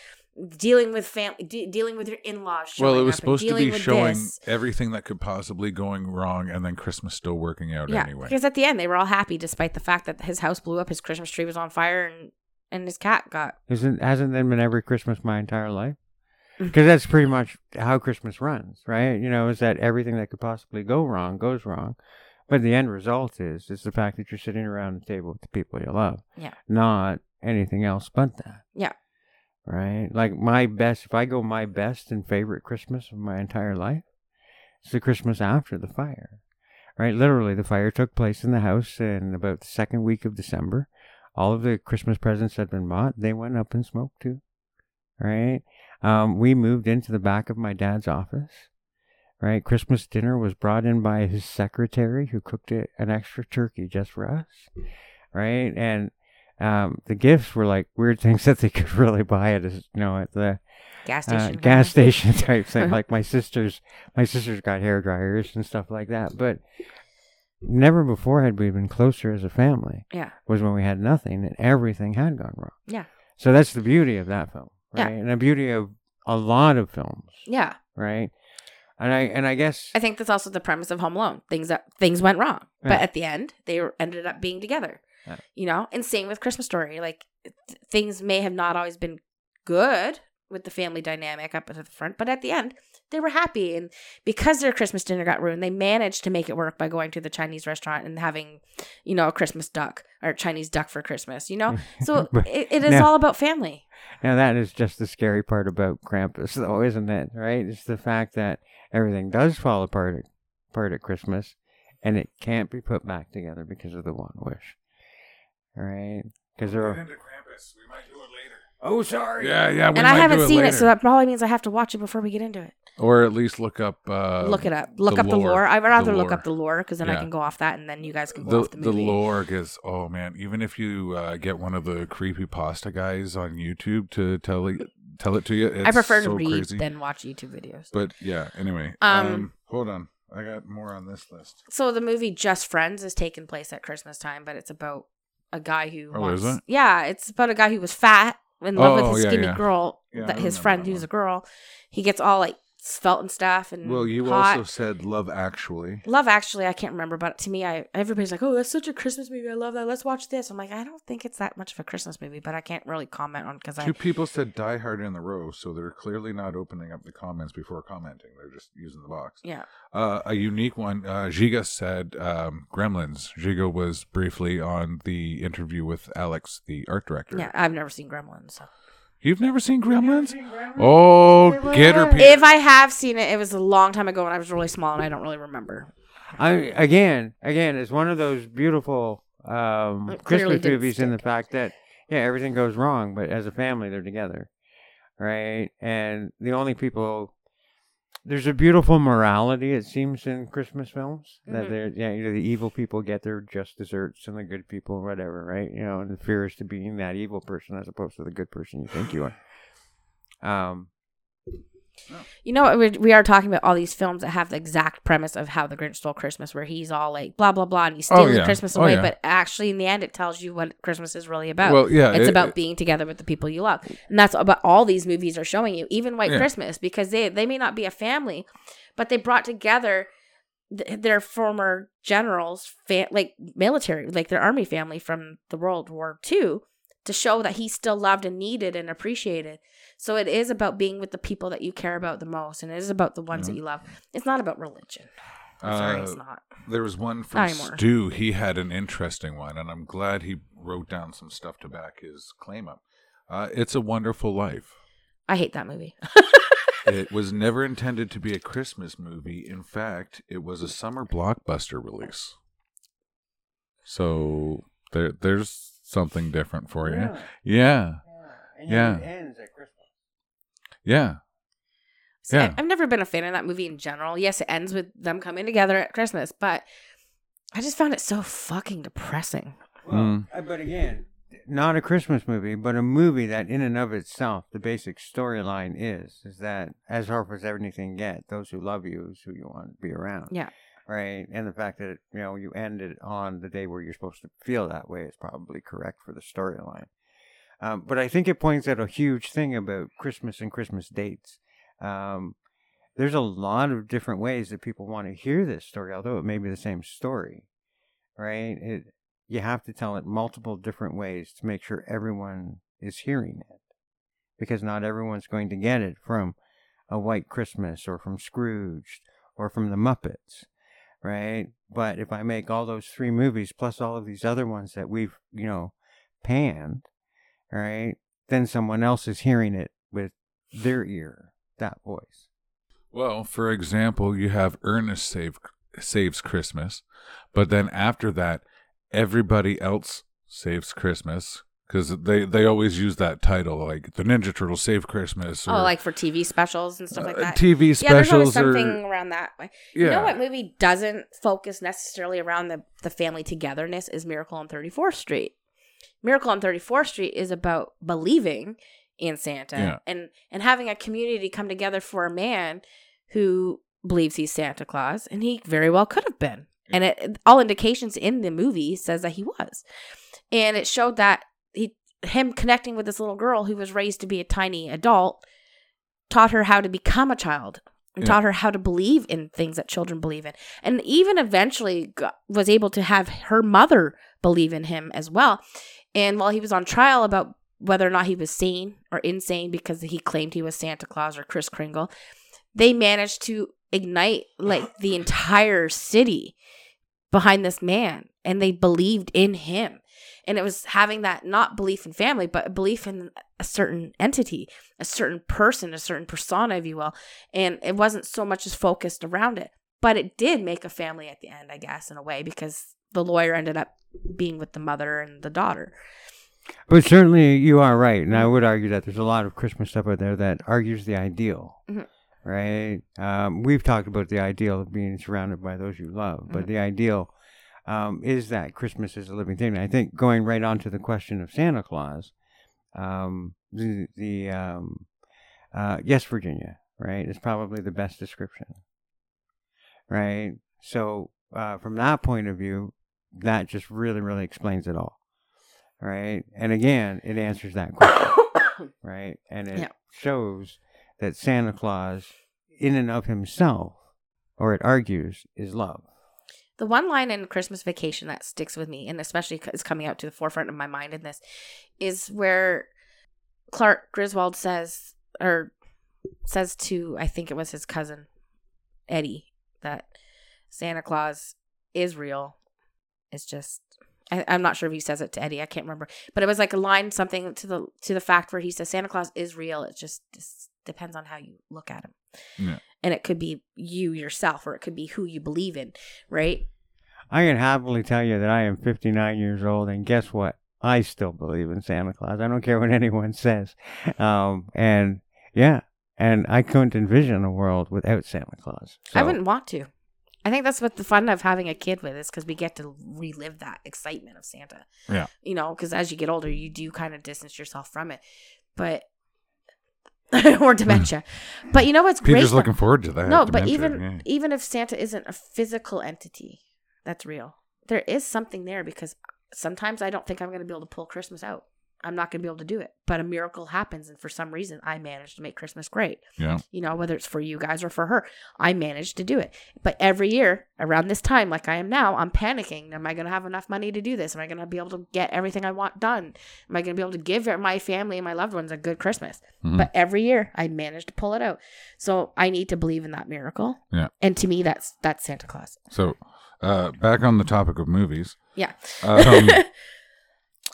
dealing with family, de- dealing with your in-laws. Well, it was supposed to be showing this. everything that could possibly going wrong, and then Christmas still working out yeah, anyway. Because at the end, they were all happy, despite the fact that his house blew up, his Christmas tree was on fire, and and his cat got. Isn't hasn't that been every Christmas my entire life? Because that's pretty much how Christmas runs, right? You know, is that everything that could possibly go wrong goes wrong. But the end result is, is the fact that you're sitting around the table with the people you love. Yeah. Not anything else but that. Yeah. Right? Like my best, if I go my best and favorite Christmas of my entire life, it's the Christmas after the fire. Right? Literally, the fire took place in the house in about the second week of December. All of the Christmas presents that had been bought, they went up in smoke too. Right? Um, we moved into the back of my dad's office, right? Christmas dinner was brought in by his secretary, who cooked it, an extra turkey just for us, right? And um, the gifts were like weird things that they could really buy at, you know, at the gas station, uh, gas station type thing. Like my sisters, my sisters got hair dryers and stuff like that. But never before had we been closer as a family. Yeah, was when we had nothing and everything had gone wrong. Yeah, so that's the beauty of that film. Right? Yeah. And the beauty of a lot of films. Yeah. Right. And I and I guess I think that's also the premise of Home Alone. Things that things went wrong, yeah. but at the end they were, ended up being together. Yeah. You know, and same with Christmas Story. Like th- things may have not always been good with the family dynamic up at the front, but at the end they were happy. And because their Christmas dinner got ruined, they managed to make it work by going to the Chinese restaurant and having, you know, a Christmas duck or Chinese duck for Christmas, you know? So it, it is now, all about family. Now that is just the scary part about Krampus though, isn't it? Right? It's the fact that everything does fall apart, apart at Christmas, and it can't be put back together because of the one wish. All right? Because there are... We'll get into Krampus. We might do it later. Oh, sorry. Yeah, yeah. We and might I haven't do it seen later. it, so that probably means I have to watch it before we get into it. Or at least look up... Uh, look it up. Look the up lore. the lore. I'd rather look up the lore, because then yeah. I can go off that, and then you guys can go the, off the movie. The lore is, oh, man, even if you uh, get one of the creepypasta guys on YouTube to tell, tell it to you, it's I prefer so to read crazy. than watch YouTube videos. But, yeah, anyway. Um, um, hold on. I got more on this list. So the movie Just Friends is taking place at Christmas time, but it's about a guy who oh, wants... Is it? Yeah, it's about a guy who was fat, in love oh, with his yeah, skinny yeah. girl, yeah, that his friend who's a girl. He gets all, like, svelte and stuff and Well, you hot. also said Love Actually. Love Actually, I can't remember, but to me, I everybody's like, oh, that's such a Christmas movie. I love that. Let's watch this. I'm like, I don't think it's that much of a Christmas movie, but I can't really comment on because I... Two people said Die Hard in the row, so they're clearly not opening up the comments before commenting. They're just using the box. Yeah. Uh, a unique one, uh, Giga said um, Gremlins. Giga was briefly on the interview with Alex, the art director. Yeah, I've never seen Gremlins, so... You've never seen Gremlins? Seen Gremlins? Oh, Gremlins. Get her! Peter. If I have seen it, it was a long time ago when I was really small, and I don't really remember. I again, again, it's one of those beautiful um, Christmas movies stick. in the fact that yeah, everything goes wrong, but as a family, they're together, right? And the only people there's a beautiful morality it seems in Christmas films mm-hmm. that they're yeah, you know, the evil people get their just desserts, and the good people, whatever, right? You know, and the fear is to being that evil person as opposed to the good person you think you are. Um, you know, we are talking about all these films that have the exact premise of How the Grinch Stole Christmas, where he's all like blah blah blah, and he's stealing oh, yeah. Christmas away. Oh, yeah. But actually, in the end, it tells you what Christmas is really about. Well, yeah, it's it, about it, being together with the people you love, and that's about all these movies are showing you. Even White yeah. Christmas, because they they may not be a family, but they brought together th- their former generals, fa- like military, like their army family from the World War Two, to show that he's still loved and needed and appreciated. So it is about being with the people that you care about the most, and it is about the ones mm-hmm. that you love. It's not about religion. I'm sorry, uh, it's not. There was one from Stu. He had an interesting one, and I'm glad he wrote down some stuff to back his claim up. Uh, It's a Wonderful Life. I hate that movie. It was never intended to be a Christmas movie. In fact, it was a summer blockbuster release. So there, there's... something different for you. Really? Yeah. Yeah. And yeah. It ends at Christmas. Yeah. So yeah. I, I've never been a fan of that movie in general. Yes, it ends with them coming together at Christmas, but I just found it so fucking depressing. Well, mm. But again, not a Christmas movie, but a movie that in and of itself, the basic storyline is, is that as hard as everything gets, those who love you is who you want to be around. Yeah. Right. And the fact that, you know, you end it on the day where you're supposed to feel that way is probably correct for the storyline. Um, but I think it points out a huge thing about Christmas and Christmas dates. Um, there's a lot of different ways that people want to hear this story, although it may be the same story, right? It, you have to tell it multiple different ways to make sure everyone is hearing it, because not everyone's going to get it from A White Christmas or from Scrooge or from The Muppets, right? But if I make all those three movies plus all of these other ones that we've, you know, panned, right, then someone else is hearing it with their ear, that voice. Well, for example, you have Ernest save, Saves Christmas, but then after that, Everybody Else Saves Christmas, because they, they always use that title, like the Ninja Turtles Save Christmas. Or, oh, like for T V specials and stuff like that? Uh, T V specials. Yeah, there's always something or, around that. You yeah. know what movie doesn't focus necessarily around the, the family togetherness is Miracle on thirty-fourth Street. Miracle on thirty-fourth Street is about believing in Santa yeah. and, and having a community come together for a man who believes he's Santa Claus, and he very well could have been. And it, all indications in the movie says that he was. And it showed that he, him connecting with this little girl who was raised to be a tiny adult, taught her how to become a child and yeah. taught her how to believe in things that children believe in. And even eventually was able to have her mother believe in him as well. And while he was on trial about whether or not he was sane or insane because he claimed he was Santa Claus or Kris Kringle, they managed to ignite like the entire city behind this man, and they believed in him. And it was having that not belief in family, but a belief in a certain entity, a certain person, a certain persona, if you will. And it wasn't so much as focused around it, but it did make a family at the end, I guess, in a way, because the lawyer ended up being with the mother and the daughter. But certainly you are right, and I would argue that there's a lot of Christmas stuff out there that argues the ideal. Mm-hmm. Right. Um, we've talked about the ideal of being surrounded by those you love, but mm-hmm. the ideal um, is that Christmas is a living thing. And I think going right on to the question of Santa Claus, um, the, the um, uh, yes, Virginia, right, is probably the best description. Right. So uh, from that point of view, that just really, really explains it all. Right. And again, it answers that question. Right. And it yeah. shows that Santa Claus, in and of himself, or it argues, is love. The one line in Christmas Vacation that sticks with me, and especially is coming out to the forefront of my mind in this, is where Clark Griswold says, or says to, I think it was his cousin, Eddie, that Santa Claus is real. It's just, I, I'm not sure if he says it to Eddie. I can't remember. But it was like a line, something to the to the fact where he says, Santa Claus is real. It's just, it's, depends on how you look at him. Yeah. And it could be you yourself, or it could be who you believe in, right? I can happily tell you that I am fifty-nine years old, and guess what? I still believe in Santa Claus. I don't care what anyone says. Um, and yeah, and I couldn't envision a world without Santa Claus. So. I wouldn't want to. I think that's what the fun of having a kid with is, because we get to relive that excitement of Santa. Yeah. You know, because as you get older, you do kind of distance yourself from it. But or dementia, but you know what's Peter's great? Peter's looking forward to that. No, dementia, but even yeah. even if Santa isn't a physical entity that's real, there is something there, because sometimes I don't think I'm going to be able to pull Christmas out. I'm not going to be able to do it, but a miracle happens, and for some reason, I managed to make Christmas great. Yeah, you know, whether it's for you guys or for her, I managed to do it. But every year around this time, like I am now, I'm panicking. Am I going to have enough money to do this? Am I going to be able to get everything I want done? Am I going to be able to give my family and my loved ones a good Christmas? Mm-hmm. But every year, I managed to pull it out. So I need to believe in that miracle. Yeah, and to me, that's that's Santa Claus. So uh, back on the topic of movies. Yeah. Um,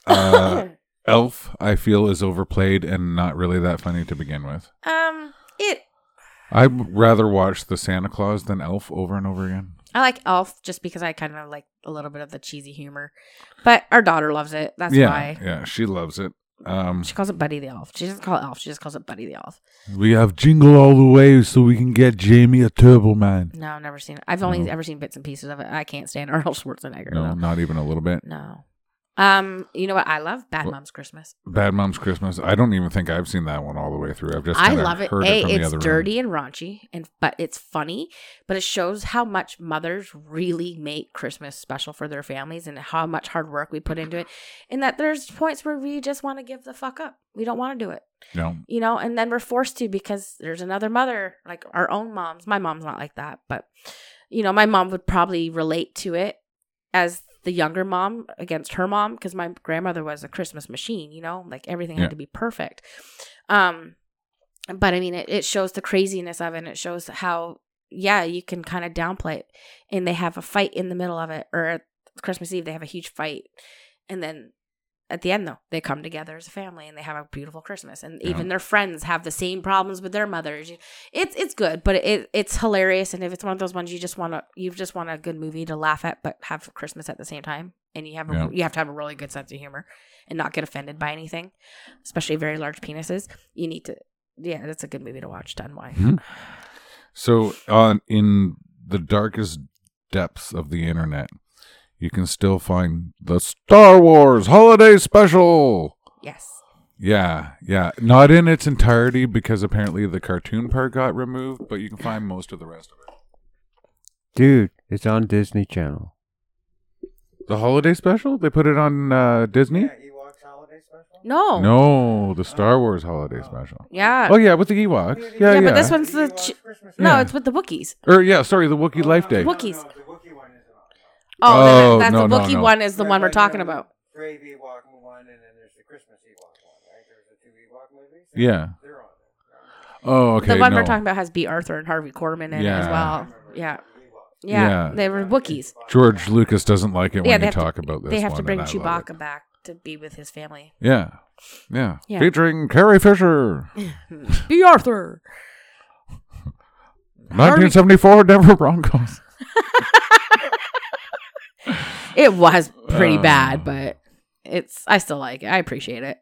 uh, Elf, I feel, is overplayed and not really that funny to begin with. Um, it. I'd rather watch the Santa Claus than Elf over and over again. I like Elf just because I kind of like a little bit of the cheesy humor. But our daughter loves it. That's yeah, why. Yeah, she loves it. Um, she calls it Buddy the Elf. She doesn't call it Elf. She just calls it Buddy the Elf. We have Jingle All the Way so we can get Jamie a Turbo Man. No, I've never seen it. I've only no. ever seen bits and pieces of it. I can't stand Arnold Schwarzenegger. No, though. Not even a little bit. No. Um, you know what I love? Bad well, Mom's Christmas. Bad Mom's Christmas. I don't even think I've seen that one all the way through. I've just I love it. Heard a, it from it's the other dirty room. And raunchy, and but it's funny. But it shows how much mothers really make Christmas special for their families, and how much hard work we put into it. And that there's points where we just want to give the fuck up. We don't want to do it. No. You know, and then we're forced to because there's another mother, like our own moms. My mom's not like that, but you know, my mom would probably relate to it as the younger mom against her mom, because my grandmother was a Christmas machine, you know, like everything yeah. had to be perfect. Um, but I mean, it, it shows the craziness of it, and it shows how, yeah, you can kind of downplay it. And they have a fight in the middle of it, or at Christmas Eve, they have a huge fight. And then at the end, though, they come together as a family and they have a beautiful Christmas. And yeah. even their friends have the same problems with their mothers. It's it's good, but it it's hilarious. And if it's one of those ones you just want to, you just want a good movie to laugh at, but have Christmas at the same time, and you have a, yeah. you have to have a really good sense of humor and not get offended by anything, especially very large penises. You need to, yeah, that's a good movie to watch to unwind. Mm-hmm. So, on uh, in the darkest depths of the internet, you can still find the Star Wars Holiday Special. Yes. Yeah, yeah. Not in its entirety because apparently the cartoon part got removed, but you can find most of the rest of it. Dude, it's on Disney Channel. The Holiday Special? They put it on uh, Disney? Yeah, Ewoks Holiday Special? No. No, the Star Wars Holiday oh. Special. Yeah. Oh, yeah, with the Ewoks. Yeah, yeah. yeah. But this one's the... the ch- no, yeah. it's with the Wookiees. Or, yeah, sorry, the Wookiee oh, Life Day. No, Wookiees. No, no, Oh, oh that's no, the Wookiee no, no. one is the yeah, one we're like talking the about. Gray Ewok one, and then there's the Christmas Ewok one, right? There's the two Ewok movies. Yeah. They're on there. Oh, okay. The one no. we're talking about has Bea Arthur and Harvey Korman in yeah. it as well. Yeah. yeah. Yeah. They were Wookiees. George Lucas doesn't like it yeah, when you talk to, about this. They have one to bring Chewbacca back to be with his family. Yeah. Yeah. yeah. Featuring Carrie Fisher. Bea Arthur. nineteen seventy-four Denver Broncos. It was pretty uh, bad, but it's. I still like it. I appreciate it.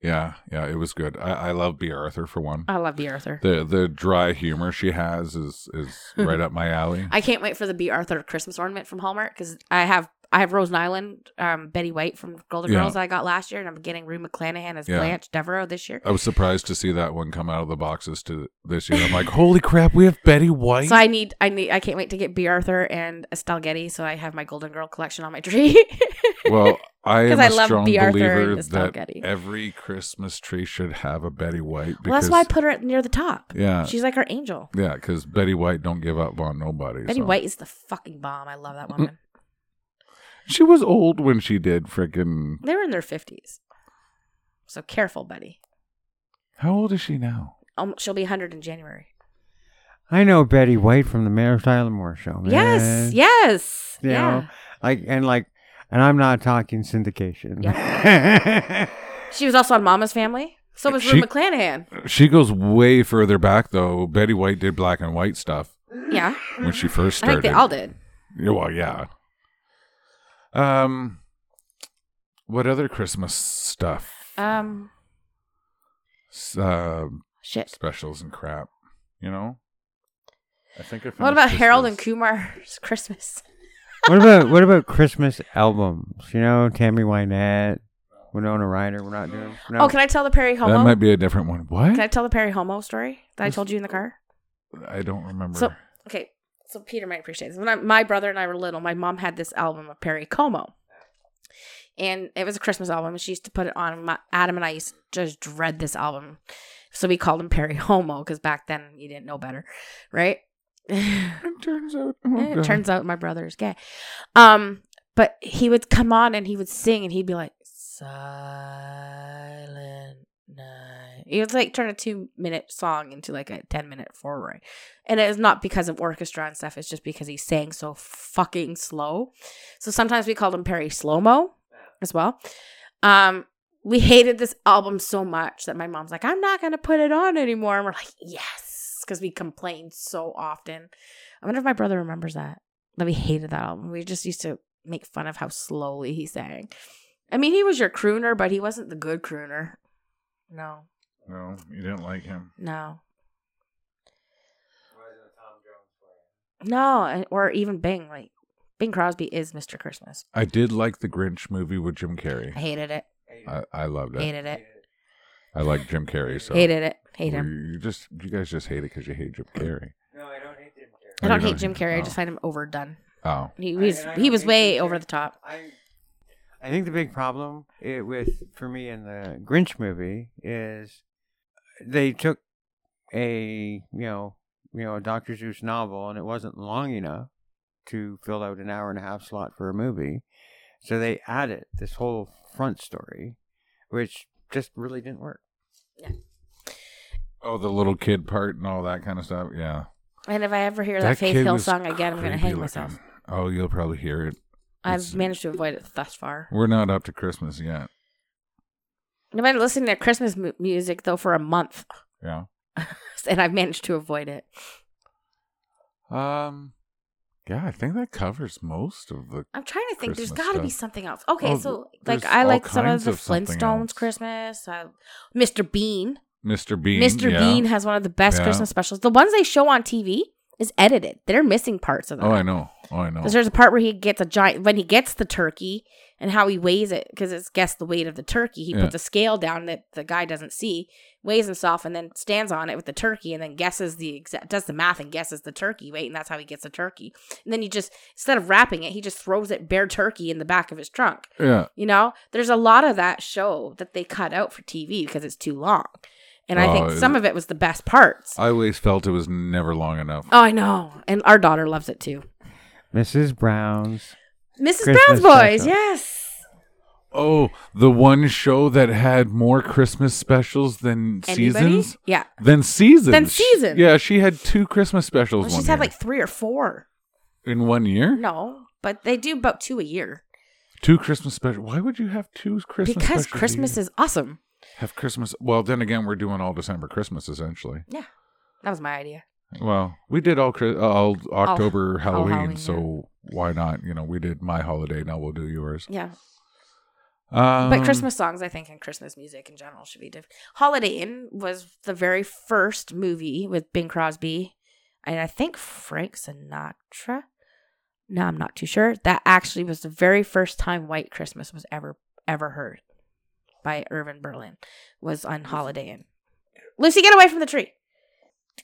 Yeah, yeah, it was good. I, I love Bea Arthur for one. I love Bea Arthur. The the dry humor she has is is right up my alley. I can't wait for the Bea Arthur Christmas ornament from Hallmark because I have I have Rose Nyland, um, Betty White from Golden yeah. Girls that I got last year, and I'm getting Rue McClanahan as yeah. Blanche Devereaux this year. I was surprised to see that one come out of the boxes to this year. I'm like, holy crap, we have Betty White. So I need, I need, I can't wait to get Bea Arthur and Estelle Getty, so I have my Golden Girl collection on my tree. Well, I am I a love strong Bea believer that Getty. Every Christmas tree should have a Betty White. Because, well, that's why I put her near the top. Yeah, she's like our angel. Yeah, because Betty White don't give up on nobody. Betty so. White is the fucking bomb. I love that woman. Mm-hmm. She was old when she did frickin'... They were in their fifties. So careful, buddy. How old is she now? Um, she'll be one hundred in January. I know Betty White from the Maris Islamore show. Man. Yes, yes. You yeah. know, like, and like, and I'm not talking syndication. Yeah. She was also on Mama's Family. So was Rue McClanahan. She goes way further back, though. Betty White did black and white stuff. Yeah. When she first started. I think they all did. Well, yeah. Um, what other Christmas stuff? Um, uh, shit specials and crap. You know, I think. I what about Christmas. Harold and Kumar's Christmas? What about what about Christmas albums? You know, Tammy Wynette, Winona Ryder. We're not doing. No. Oh, can I tell the Perry Como? That might be a different one. What? Can I tell the Perry Como story that What's, I told you in the car? I don't remember. So okay. So Peter might appreciate this. When I, my brother and I were little, my mom had this album of Perry Como. And it was a Christmas album. And she used to put it on. My, Adam and I used to just dread this album. So we called him Perry Como because back then you didn't know better. Right? It turns out. Oh it God. turns out my brother is gay. Um, but he would come on and he would sing and he'd be like, Silent Night. It was like turn a two-minute song into like a ten-minute forward. And it was not because of orchestra and stuff. It's just because he sang so fucking slow. So sometimes we called him Perry Slow-Mo as well. Um, we hated this album so much that my mom's like, I'm not going to put it on anymore. And we're like, yes, because we complained so often. I wonder if my brother remembers that. that we hated that album. We just used to make fun of how slowly he sang. I mean, he was your crooner, but he wasn't the good crooner. No. No, you didn't like him. No. No, or even Bing. Like, Bing Crosby is Mister Christmas. I did like the Grinch movie with Jim Carrey. I hated it. I, I loved it. Hated it. I like Jim Carrey. So hated it. Hate him. You just, you guys just hate it because you hate Jim Carrey. No, I don't hate Jim Carrey. I don't, don't hate Jim Carrey. Oh. I just find him overdone. Oh, he was I, he was way over the top. I, I think the big problem it, with for me in the Grinch movie is they took a you know. you know, a Doctor Seuss novel, and it wasn't long enough to fill out an hour and a half slot for a movie. So they added this whole front story, which just really didn't work. Yeah. Oh, the little kid part and all that kind of stuff. Yeah. And if I ever hear that, that Faith Hill song again, I'm going to hang myself. Oh, you'll probably hear it. It's, I've managed to avoid it thus far. We're not up to Christmas yet. I've been listening to Christmas mu- music, though, for a month. Yeah. And I've managed to avoid it. Um, yeah, I think that covers most of the. I'm trying to think. Christmas there's got to be something else. Okay, oh, so like I like some of the of Flintstones Christmas. Uh, Mister Bean. Mister Bean. Mister Yeah. Bean has one of the best yeah. Christmas specials. The ones they show on T V is edited. They're missing parts of that. Oh, I know. Oh, I know. Because there's a part where he gets a giant when he gets the turkey and how he weighs it because it's guessed the weight of the turkey. He yeah. puts a scale down that the guy doesn't see. Weighs himself and then stands on it with the turkey and then guesses the exact, does the math and guesses the turkey weight, and that's how he gets the turkey. And then he just, instead of wrapping it, he just throws it bare turkey in the back of his trunk. Yeah. You know, there's a lot of that show that they cut out for T V because it's too long. And oh, I think some it, of it was the best parts. I always felt it was never long enough. Oh, I know. And our daughter loves it too. Missus Brown's. Missus Christmas Brown's Boys, special. Yes. Oh, the one show that had more Christmas specials than Anybody? seasons? Yeah. Than seasons. Than seasons. Yeah, she had two Christmas specials well, one year. She's had like three or four. In one year? No, but they do about two a year. Two Christmas specials. Why would you have two Christmas because specials? Because Christmas is awesome. Have Christmas. Well, then again, we're doing all December Christmas, essentially. Yeah. That was my idea. Well, we did all, all October all, Halloween, all Halloween, so yeah. Why not? You know, we did my holiday, now we'll do yours. Yeah. Um, but Christmas songs, I think, and Christmas music in general should be different. Holiday Inn was the very first movie with Bing Crosby, and I think Frank Sinatra. No, I'm not too sure. That actually was the very first time White Christmas was ever ever heard by Irving Berlin was on Holiday Inn. Lucy, get away from the tree.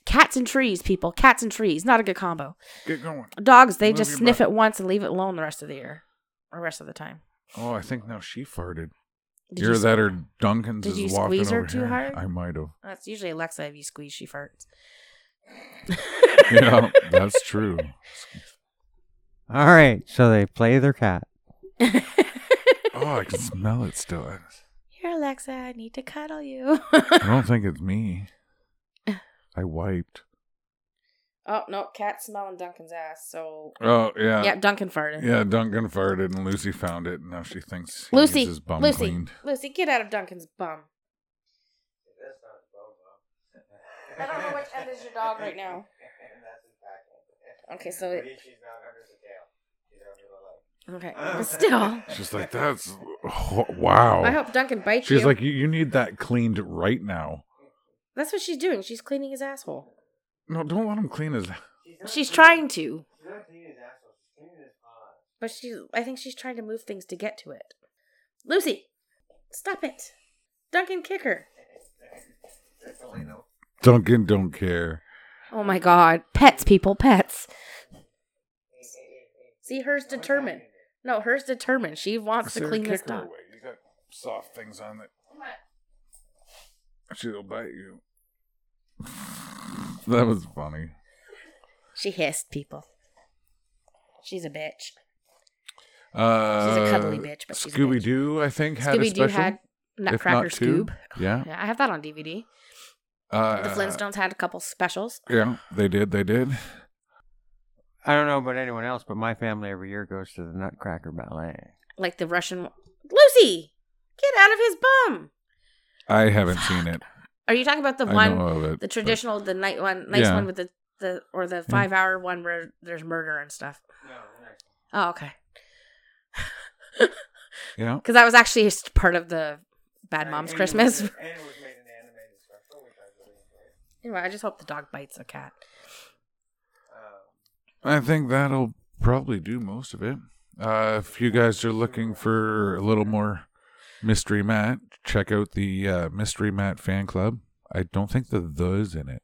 Cats and trees, people. Cats and trees. Not a good combo. Get going. Dogs, they Move just sniff butt. It once and leave it alone the rest of the year or rest of the time. Oh, I think now she farted. Did Either you, that or Duncan's is walking over Did you squeeze her too here. Hard? I might have. That's usually Alexa. If you squeeze, she farts. Yeah, that's true. All right. So they play their cat. Oh, I can smell it still. Here, Alexa. I need to cuddle you. I don't think it's me. I wiped. Oh, no, cat's smelling Duncan's ass, so... Oh, yeah. Yeah, Duncan farted. Yeah, Duncan farted, and Lucy found it, and now she thinks he Lucy, needs his bum Lucy, cleaned. Lucy, get out of Duncan's bum. That's not his bum, bum. I don't know which end is your dog right now. Okay, so... It... She's not under the tail. She's under the leg. Okay, but still... She's like, that's... Oh, wow. I hope Duncan bites She's you. She's like, you, you need that cleaned right now. That's what she's doing. She's cleaning his asshole. No, don't let him clean his... She's, she's trying to. She's not cleaning his asshole. She's cleaning his paws. But she, I think she's trying to move things to get to it. Lucy! Stop it! Duncan, kick her. Duncan don't care. Oh my god. Pets, people. Pets. See, hers determined. No, hers determined. She wants Sarah, to clean this dog. Away. You got soft things on it. She'll bite you. That was funny. She hissed, people. She's a bitch. Uh, she's a cuddly bitch, but she's Scooby Doo, I think, had Scooby a special. Scooby Doo had Nutcracker Scoob. Yeah. yeah. I have that on D V D. Uh, the Flintstones had a couple specials. Yeah, they did. They did. I don't know about anyone else, but my family every year goes to the Nutcracker Ballet. Like the Russian. Lucy! Get out of his bum! I haven't Fuck. seen it. Are you talking about the I one, it, the traditional, but... the night one, nice yeah. one with the The or the five hour one where there's murder and stuff. No, no. Oh, okay. Yeah. Because that was actually part of the Bad Mom's and Christmas. And it was made an animated special, which I really enjoyed. Anyway, I just hope the dog bites a cat. Um, I think that'll probably do most of it. Uh, if you guys are looking for a little more Mystery Matt, check out the uh, Mystery Matt fan club. I don't think the the is in it.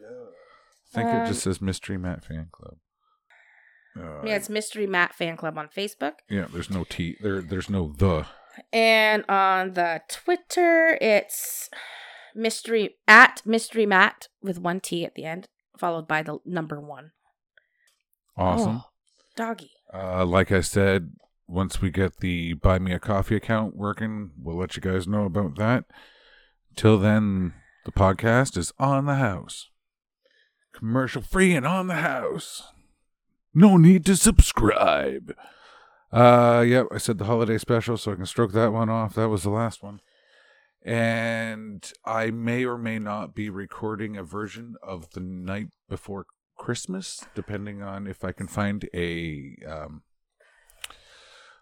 Yeah. I think um, it just says Mystery Matt fan club. Uh, yeah, it's Mystery Matt fan club on Facebook. Yeah, there's no T. There, there's no the. And on the Twitter, it's mystery at Mystery Matt with one T at the end, followed by the number one. Awesome. Oh, doggy. Uh, like I said, once we get the Buy Me a Coffee account working, we'll let you guys know about that. Till then, the podcast is on the house. Commercial free and on the house. No need to subscribe. Uh, yep, yeah, I said the holiday special, so I can stroke that one off. That was the last one. And I may or may not be recording a version of the night before Christmas, depending on if I can find a um,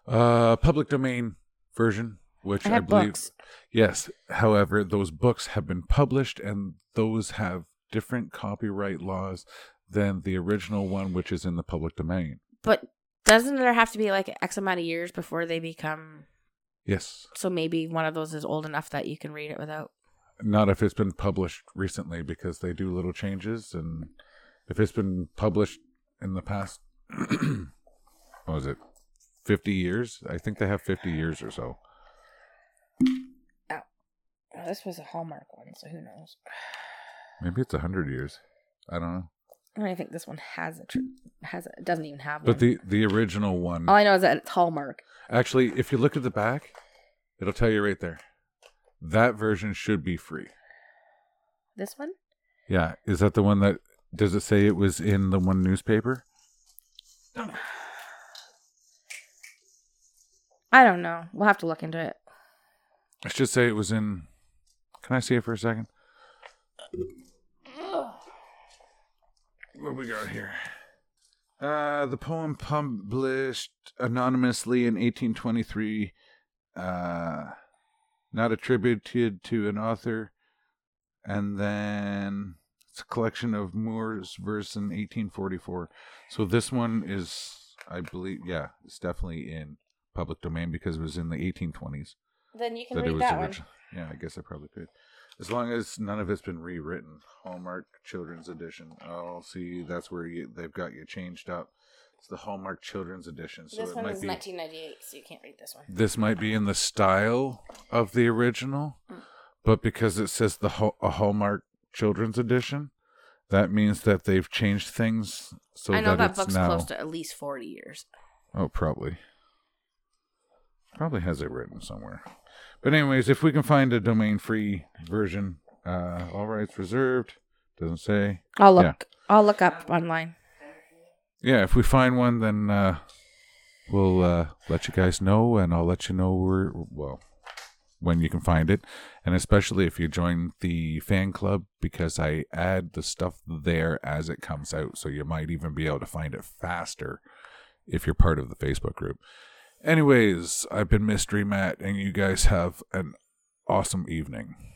uh, public domain version, which I, I believe. Books. Yes. However, those books have been published, and those have different copyright laws than the original one, which is in the public domain. But doesn't there have to be like X amount of years before they become? Yes. So maybe one of those is old enough that you can read it without. Not if it's been published recently, because they do little changes. And if it's been published in the past, what was it, fifty years? I think they have fifty years or so. Oh, well, this was a Hallmark one, so who knows? Maybe it's one hundred years. I don't know. I think this one has a tr- has a, doesn't even have one. But the, the original one. All I know is that it's Hallmark. Actually, if you look at the back, it'll tell you right there. That version should be free. This one? Yeah. Is that the one that, does it say it was in the one newspaper? I don't know. We'll have to look into it. I should say it was in, can I see it for a second? What we got here? Uh, the poem published anonymously in eighteen twenty-three, uh, not attributed to an author, and then it's a collection of Moore's verse in eighteen forty-four. So this one is, I believe, yeah, it's definitely in public domain because it was in the eighteen twenties. Then you can that read that original. One. Yeah, I guess I probably could. As long as none of it's been rewritten. Hallmark Children's Edition. Oh, see, that's where you, they've got you changed up. It's the Hallmark Children's Edition. So this one is nineteen ninety-eight, so you can't read this one. This might be in the style of the original, mm. but because it says the a Hallmark Children's Edition, that means that they've changed things. So I know that, that book's now close to at least forty years. Oh, probably. Probably has it written somewhere. But anyways, if we can find a domain-free version, uh, all rights reserved. Doesn't say. I'll look. Yeah. I'll look up online. Yeah, if we find one, then uh, we'll uh, let you guys know, and I'll let you know where, well, when you can find it, and especially if you join the fan club, because I add the stuff there as it comes out, so you might even be able to find it faster if you're part of the Facebook group. Anyways, I've been Mystery Matt, and you guys have an awesome evening.